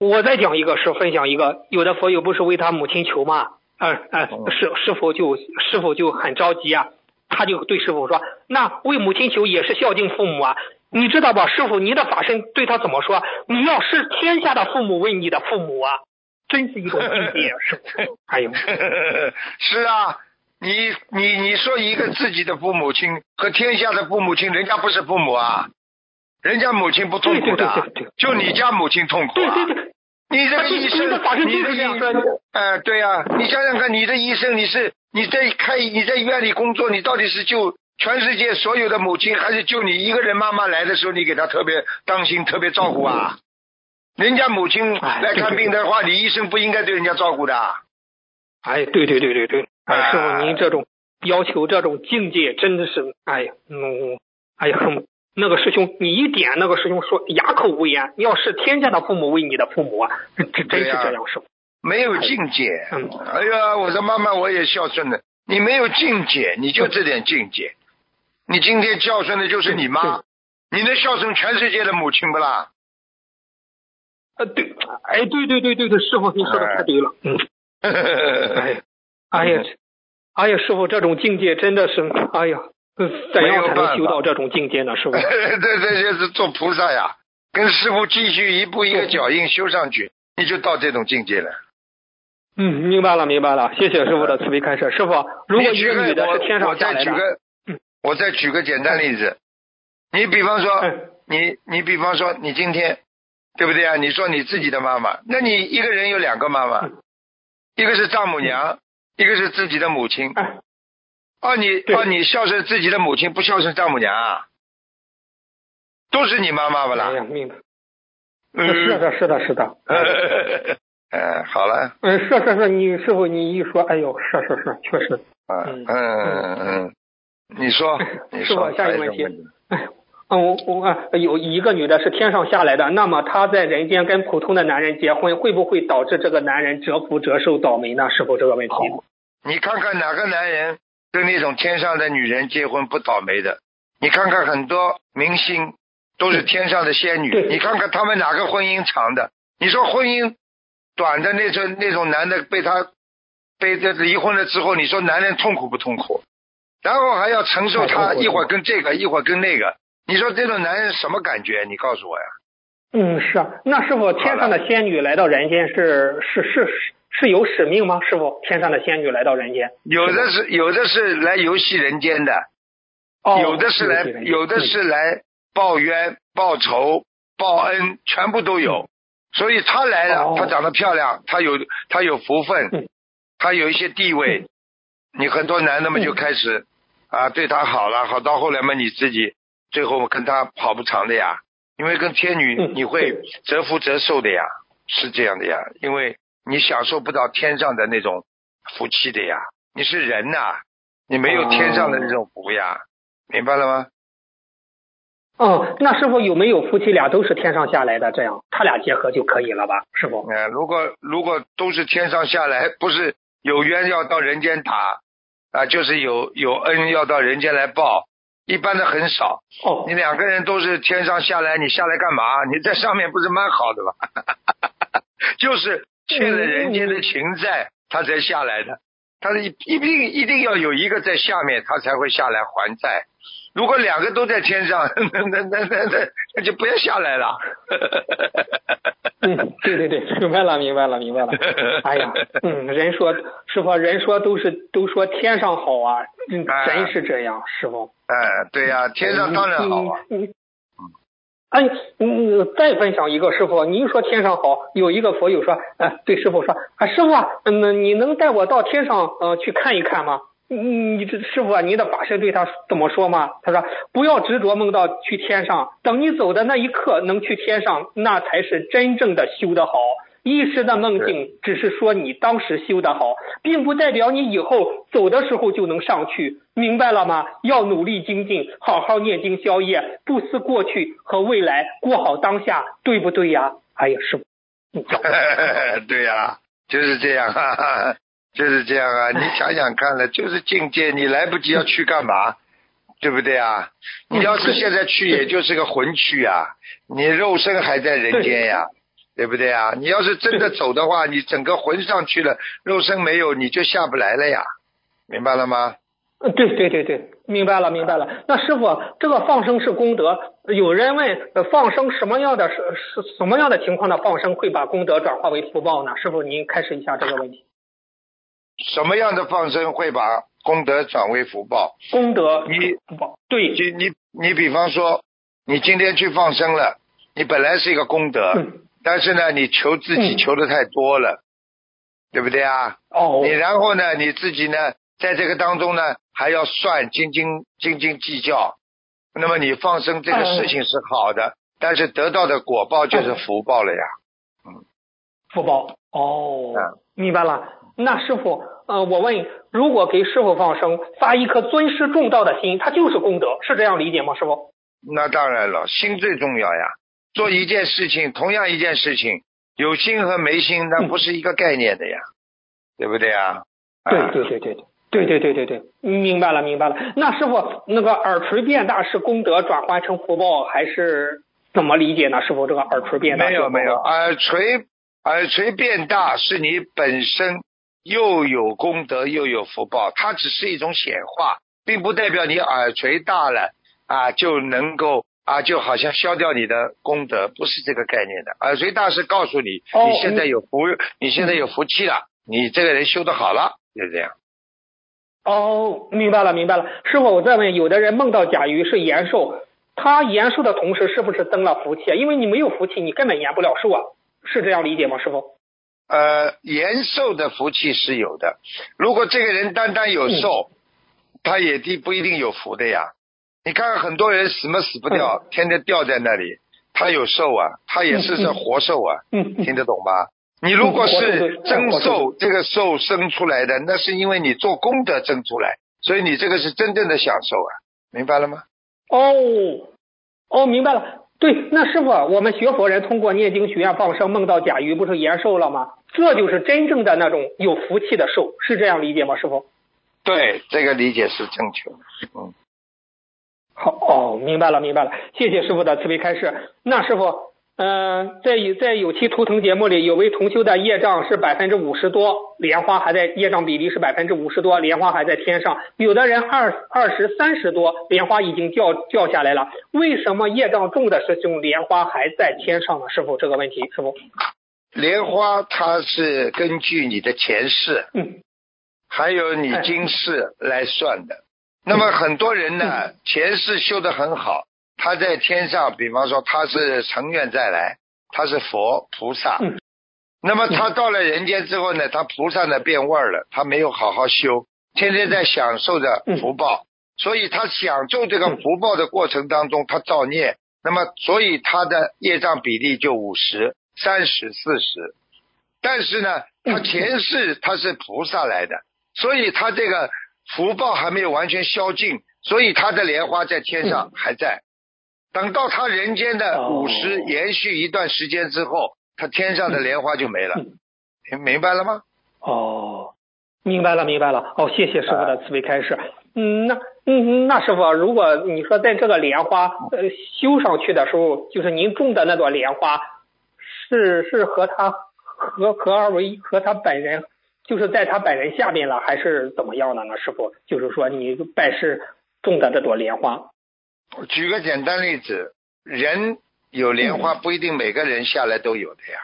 我再讲一个，是分享一个，有的佛友不是为他母亲求吗？嗯嗯，师师傅就师傅就很着急啊。他就对师父说，那为母亲求也是孝敬父母啊，你知道吧？师父，你的法身对他怎么说？你要是天下的父母为你的父母啊，真是一种境界。师父，哎呦，是啊，你你你说一个自己的父母亲和天下的父母亲，人家不是父母啊，人家母亲不痛苦的、啊，对对对对对，就你家母亲痛苦、啊。对对对，你这个医生，你这样说，哎，对啊，你想想看，你的医生你是。你在开你在医院里工作，你到底是救全世界所有的母亲，还是救你一个人？妈妈来的时候，你给她特别当心，特别照顾啊。人家母亲来看病的话，你医生不应该对人家照顾的。哎，对对对对对，哎，师傅，您这种要求，这种境界，真的是，哎呀，嗯，哎呀，那个师兄，你一点那个师兄说哑口无言。要是天下的父母为你的父母啊，这真是这样，师傅。没有境界，哎呀，我说妈妈我也孝顺的，你没有境界，你就这点境界，你今天孝顺的就是你妈，你能孝顺全世界的母亲不啦？呃，对，哎，对对对对对，师傅你说的太对了，嗯，哎，哎呀，哎呀，师傅这种境界真的是，哎呀，怎样才能修到这种境界呢？师傅，这这就是做菩萨呀，跟师傅继续一步一个脚印修上去，你就到这种境界了。嗯，明白了，明白了，谢谢师傅的慈悲开示。师傅，如果一个女的是天上下来的，我再举个，嗯，我再举个简单例子，你比方说，嗯、你你比方说你今天对不对啊，你说你自己的妈妈，那你一个人有两个妈妈，一个是丈母娘，一个是自己的母亲。哦你哦你孝顺自己的母亲，不孝顺丈母娘啊，都是你妈妈吧啦。嗯，是的是的是的。嗯，好了。嗯，是是是，你师傅你一说，哎呦，是是是，确实。嗯嗯嗯，你说你说。下一个问题。嗯，我我有一个女的是天上下来的，那么她在人间跟普通的男人结婚，会不会导致这个男人折福折寿倒霉呢？是否这个问题？你看看哪个男人跟那种天上的女人结婚不倒霉的？你看看很多明星都是天上的仙女，你看看他们哪个婚姻长的？你说婚姻短的那种那种男的被他被这离婚了之后，你说男人痛苦不痛苦？然后还要承受他一会儿跟这个一会儿跟那个。你说这种男人什么感觉？你告诉我呀。嗯，是啊。那师傅，天上的仙女来到人间是是是是有使命吗？师傅，天上的仙女来到人间，有的是有的是来游戏人间的，哦、有的是来有的是来报冤、报仇、报恩，全部都有。嗯、所以她来了，她、哦、长得漂亮，她有她有福分，她、嗯、有一些地位，嗯、你很多男的们就开始、嗯、啊对她好了，好到后来嘛你自己。最后我跟他跑不长的呀，因为跟天女你会折福折寿的呀，是这样的呀，因为你享受不到天上的那种福气的呀，你是人呐、啊，你没有天上的那种福呀，明白了吗？哦，那师傅有没有夫妻俩都是天上下来的，这样他俩结合就可以了吧，师傅？嗯，如果如果都是天上下来，不是有冤要到人间打啊，就是有有恩要到人间来报。一般的很少，你两个人都是天上下来，你下来干嘛？你在上面不是蛮好的吗？就是欠了人间的情债，他才下来的。他一定一定要有一个在下面，他才会下来还债。如果两个都在天上，那那那那那就不要下来了。嗯，对对对，明白了，明白了，明白了。哎呀，嗯，人说师傅，人说都是都说天上好啊，嗯、哎，真是这样，师傅。哎，对呀、啊，天上当然好啊。嗯，哎，嗯、哎，再分享一个师傅，您说天上好，有一个佛友说，哎，对师傅说，啊，师傅啊，嗯，你能带我到天上呃去看一看吗？你这师傅啊，你的法师对他怎么说吗？他说不要执着梦到去天上，等你走的那一刻能去天上，那才是真正的修得好。一时的梦境只是说你当时修得好，并不代表你以后走的时候就能上去，明白了吗？要努力精进，好好念经消业，不思过去和未来，过好当下，对不对呀？哎呀，师傅，你讲对呀、啊，就是这样哈、啊。就是这样啊，你想想看了，就是境界，你来不及要去干嘛，对不对啊？你要是现在去，也就是个魂去啊，你肉身还在人间呀、啊，对不对啊？你要是真的走的话，你整个魂上去了，肉身没有，你就下不来了呀，明白了吗？嗯，对对对对，明白了明白了。那师傅，这个放生是功德，有人问放生什么样的是什么样的情况的放生会把功德转化为福报呢？师傅，您开始一下这个问题。什么样的放生会把功德转为福报？功德你对，你你你比方说，你今天去放生了，你本来是一个功德，嗯、但是呢，你求自己求的太多了，嗯、对不对啊？哦，你然后呢，你自己呢，在这个当中呢，还要算斤斤斤斤计较。那么你放生这个事情是好的，嗯、但是得到的果报就是福报了呀。嗯，福报哦，嗯、明白了。那师傅，呃，我问，如果给师傅放生，发一颗尊师重道的心，它就是功德，是这样理解吗，师傅？那当然了，心最重要呀。做一件事情，同样一件事情，有心和没心，那不是一个概念的呀，嗯、对不对啊？对对对对对对对对对对，明白了明白了。那师傅，那个耳垂变大是功德转换成福报，还是怎么理解呢？师傅，这个耳垂变大没有没有，耳垂耳垂变大是你本身。又有功德又有福报，它只是一种显化，并不代表你耳垂大了啊就能够啊就好像消掉你的功德，不是这个概念的。耳垂大是告诉你、哦、你现在有福、嗯、你现在有福气了，你这个人修得好了，就这样。哦，明白了明白了。师傅，我再问，有的人梦到甲鱼是延寿，他延寿的同时是不是增了福气啊？因为你没有福气你根本延不了寿啊，是这样理解吗师傅？呃，延寿的福气是有的，如果这个人单单有寿、嗯、他也不一定有福的呀。你看很多人死么死不掉、嗯、天天吊在那里，他有寿啊，他也是这活寿啊、嗯嗯、听得懂吗？你如果是增寿、嗯、这个寿生出来的，那是因为你做功德增出来，所以你这个是真正的享受啊，明白了吗？哦哦，明白了。对，那师傅，我们学佛人通过念经许愿放生梦到甲鱼，不是延寿了吗？这就是真正的那种有福气的寿，是这样理解吗师傅？对，这个理解是正确的。嗯，好哦，明白了明白了，谢谢师傅的慈悲开示。那师傅嗯、呃，在在有期图腾节目里，有位同修的业障是百分之五十多，莲花还在，业障比例是百分之五十多，莲花还在天上。有的人二二十三十多，莲花已经掉掉下来了。为什么业障重的师兄莲花还在天上呢？师傅，这个问题，师傅，莲花它是根据你的前世，嗯，还有你今世来算的。嗯、那么很多人呢，嗯、前世修得很好。他在天上，比方说他是成愿再来，他是佛菩萨、嗯、那么他到了人间之后呢，他菩萨呢变味了，他没有好好修，天天在享受着福报、嗯、所以他享受这个福报的过程当中他造孽、嗯、那么所以他的业障比例就五十三十四十，但是呢他前世他是菩萨来的，所以他这个福报还没有完全消尽，所以他的莲花在天上还在、嗯，等到他人间的五十延续一段时间之后、哦、他天上的莲花就没了、嗯、明白了吗？哦，明白了明白了。哦，谢谢师傅的慈悲开示、呃、嗯，那嗯那师傅，如果你说在这个莲花、呃、修上去的时候，就是您种的那朵莲花是是和他和合而为和他本人，就是在他本人下面了，还是怎么样的呢师傅？就是说你拜师种的这朵莲花。举个简单例子，人有莲花不一定每个人下来都有的呀，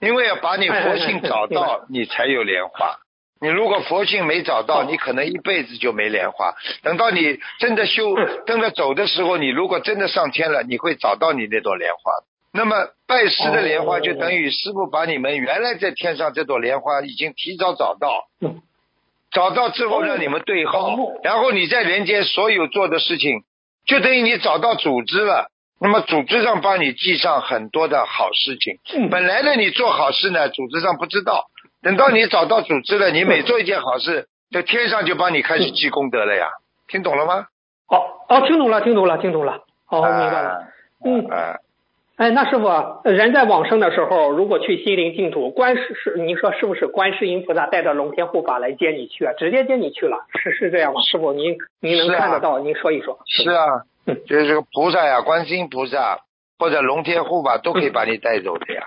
因为要把你佛性找到你才有莲花，你如果佛性没找到，你可能一辈子就没莲花，等到你真的修真的走的时候，你如果真的上天了，你会找到你那朵莲花。那么拜师的莲花就等于师父把你们原来在天上这朵莲花已经提早找到，找到之后让你们对号，然后你在人间所有做的事情就等于你找到组织了，那么组织上帮你记上很多的好事情。本来呢你做好事呢组织上不知道，等到你找到组织了，你每做一件好事，在天上就帮你开始记功德了呀，听懂了吗？哦哦，听懂了听懂了听懂了。哦，明白了。嗯、啊、哎，那师傅，人在往生的时候，如果去心灵净土，观世，你说是不是观世音菩萨带着龙天护法来接你去啊？直接接你去了，是是这样吗？师傅，您您能看得到、啊？您说一说。是啊，嗯、就是这个菩萨呀、啊，观世音菩萨或者龙天护法都可以把你带走的呀，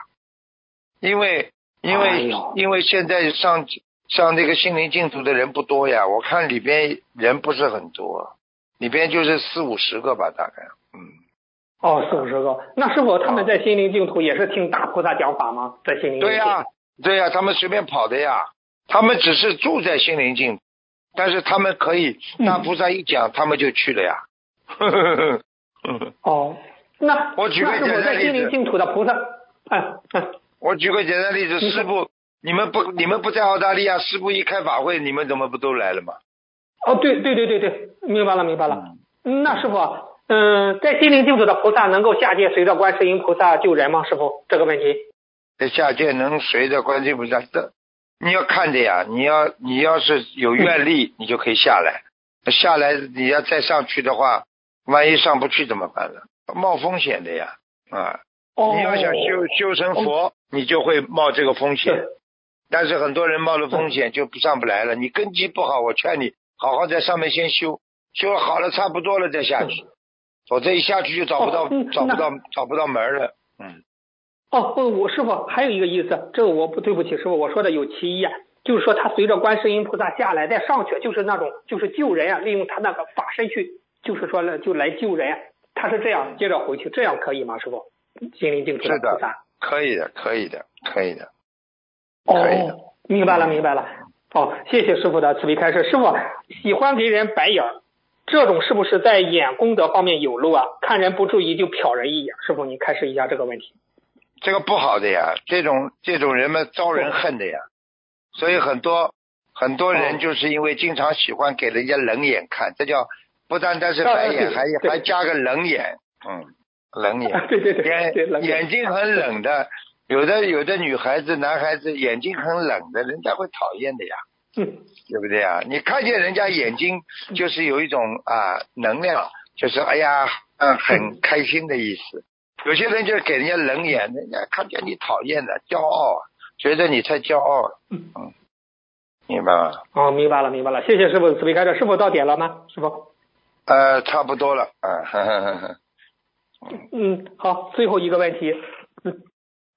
嗯、因为因为、哎、因为现在上上这个心灵净土的人不多呀，我看里边人不是很多，里边就是四五十个吧，大概，嗯。哦，四五十个。那师傅他们在心灵净土也是听大菩萨讲法吗？在心灵净土。对呀、啊，对呀、啊，他们随便跑的呀。他们只是住在心灵净土，但是他们可以大菩萨一讲，嗯、他们就去了呀。哦，那我举个简单例子，在心灵净土的菩萨，哎哎，我举个简单例子，师傅，你们不你们不在澳大利亚，师傅一开法会，你们怎么不都来了吗？哦，对对对对对，明白了明白了。嗯、那师傅。嗯，在心灵净土的菩萨能够下界随着观世音菩萨救人吗？师傅，这个问题。在下界能随着观世音菩萨的，你要看着呀，你要你要是有愿力、嗯，你就可以下来。下来你要再上去的话，万一上不去怎么办呢？冒风险的呀，啊，哦、你要想修修成佛、哦，你就会冒这个风险。但是很多人冒了风险就上不来了。你根基不好，我劝你好好在上面先修，修好了差不多了再下去。嗯，我这一下去就找不到、哦嗯、找不到找不到门了。嗯。哦，我师傅还有一个意思，这个我不对不起师傅，我说的有歧义啊，就是说他随着观世音菩萨下来再上去，就是那种就是救人啊，利用他那个法身去，就是说了就来救人、啊，他是这样接着回去，这样可以吗？师傅，心灵净土的菩萨。可以的，可以的，可以的。可以的。哦，明白了，明白了。哦，谢谢师傅的慈悲开示。师傅喜欢给人白眼。这种是不是在演功德方面有漏啊？看人不注意就瞟人一眼，师傅您开示一下这个问题。这个不好的呀，这种这种人们招人恨的呀，所以很多很多人就是因为经常喜欢给人家冷眼看，这叫不单单是白眼，还还加个冷眼，嗯，冷眼，对对对，眼眼睛很冷的，有的有的女孩子、男孩子眼睛很冷的，人家会讨厌的呀。嗯，对不对啊？你看见人家眼睛就是有一种啊能量，就是哎呀，嗯，很开心的意思。有些人就给人家冷眼，人家看见你讨厌的，骄傲，觉得你才骄傲。嗯，明白吗？哦，明白了，明白了。谢谢师傅慈悲开示，师傅到点了吗？师傅？呃，差不多了。啊，呵呵呵。嗯，好，最后一个问题。嗯。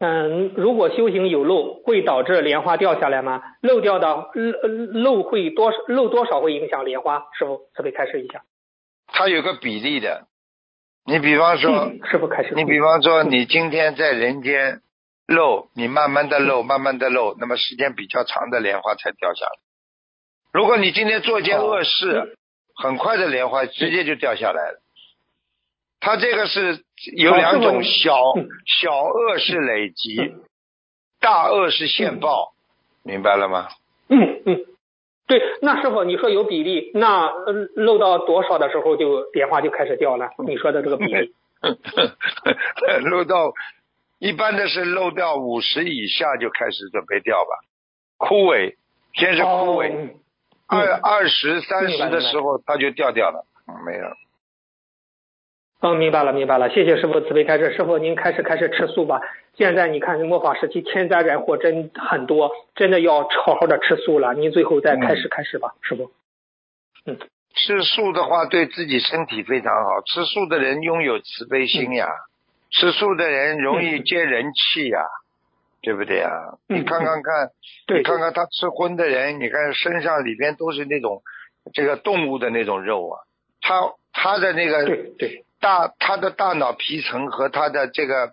嗯，如果修行有漏，会导致莲花掉下来吗？漏掉的漏会多漏多少会影响莲花？师傅，慈悲开示一下。它有个比例的，你比方说，嗯、师傅开示，你比方说，你今天在人间漏，你慢慢的漏，慢慢的漏，那么时间比较长的莲花才掉下来。如果你今天做件恶事，哦、很快的莲花直接就掉下来了。他这个是有两种，小小恶是累积，大恶是现报，明白了吗？嗯嗯，对。那师傅你说有比例，那漏到多少的时候就莲花就开始掉了？你说的这个比例，漏到一般的是漏掉五十以下就开始准备掉吧，枯萎，先是枯萎，二二十三十的时候它就掉掉了，没有。嗯，明白了，明白了。谢谢师傅慈悲开示，师傅您开始开始吃素吧。现在你看末法时期，天灾人祸真很多，真的要好好的吃素了。您最后再开始开始吧，嗯、师傅。嗯，吃素的话对自己身体非常好。吃素的人拥有慈悲心呀，嗯、吃素的人容易接人气呀，嗯、对不对呀？嗯、你看看看，嗯、你看看他吃荤的人，你看身上里边都是那种这个动物的那种肉啊，他他的那个对对。对大他的大脑皮层和他的这个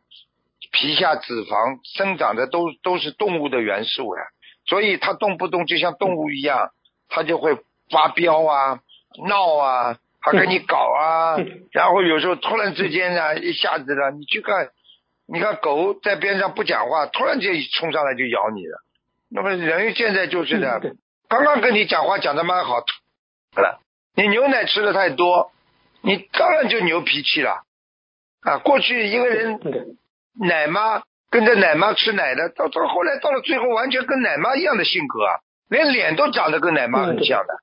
皮下脂肪生长的都都是动物的元素呀，所以他动不动就像动物一样，他就会发飙啊、闹啊，还跟你搞啊，然后有时候突然之间呢、啊，一下子呢，你去看，你看狗在边上不讲话，突然间冲上来就咬你了。那么人现在就是呢，刚刚跟你讲话讲得蛮好了，你牛奶吃的太多。你当然就牛脾气了啊！过去一个人奶妈跟着奶妈吃奶的，到到后来到了最后完全跟奶妈一样的性格啊，连脸都长得跟奶妈很像的，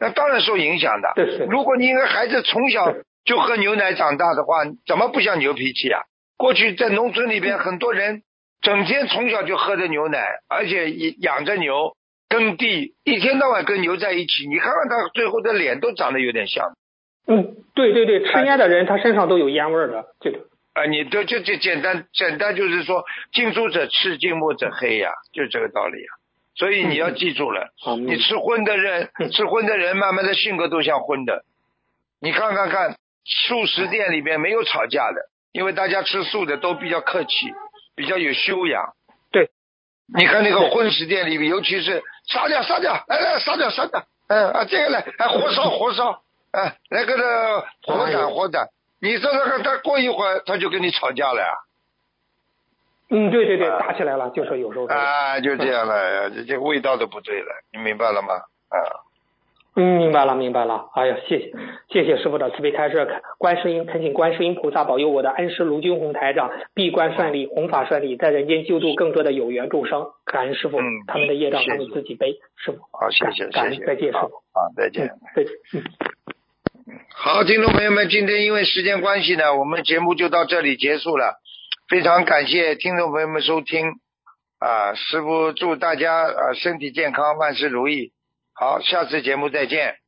那当然受影响的。如果你一个孩子从小就喝牛奶长大的话，怎么不像牛脾气啊？过去在农村里边，很多人整天从小就喝着牛奶，而且养着牛耕地，一天到晚跟牛在一起，你看看他最后的脸都长得有点像。嗯，对对对，吃烟的人、啊、他身上都有烟味儿的，对的。啊，你都就就简单简单就是说，近朱者赤，近墨者黑呀、啊，就这个道理啊。所以你要记住了，嗯、你吃荤的人，嗯、吃荤的人慢慢的性格都像荤的。你看看看，素食店里面没有吵架的，因为大家吃素的都比较客气，比较有修养。对。你看那个荤食店里面，尤其是杀掉杀掉，来来杀掉杀掉，嗯啊这个来，哎火烧火烧。哎，那个的活斩活斩，你说那个他过一会儿他就跟你吵架了呀、啊。嗯，对对对，打起来了，就是有时候。啊，就这样了，这这味道都不对了，你明白了吗？啊。嗯，明白了，明白了。哎呀，谢谢谢谢师傅的慈悲开示，观世音恳请观世音菩萨保佑我的恩师卢军宏台长闭关顺利，弘法顺利，在人间救度更多的有缘众生。感恩师傅，嗯、他们的业障他们自己背。师傅，好，谢谢，感恩，再见，师傅，啊，再见，再见。好，听众朋友们，今天因为时间关系呢，我们节目就到这里结束了。非常感谢听众朋友们收听啊，师父祝大家啊身体健康，万事如意。好，下次节目再见。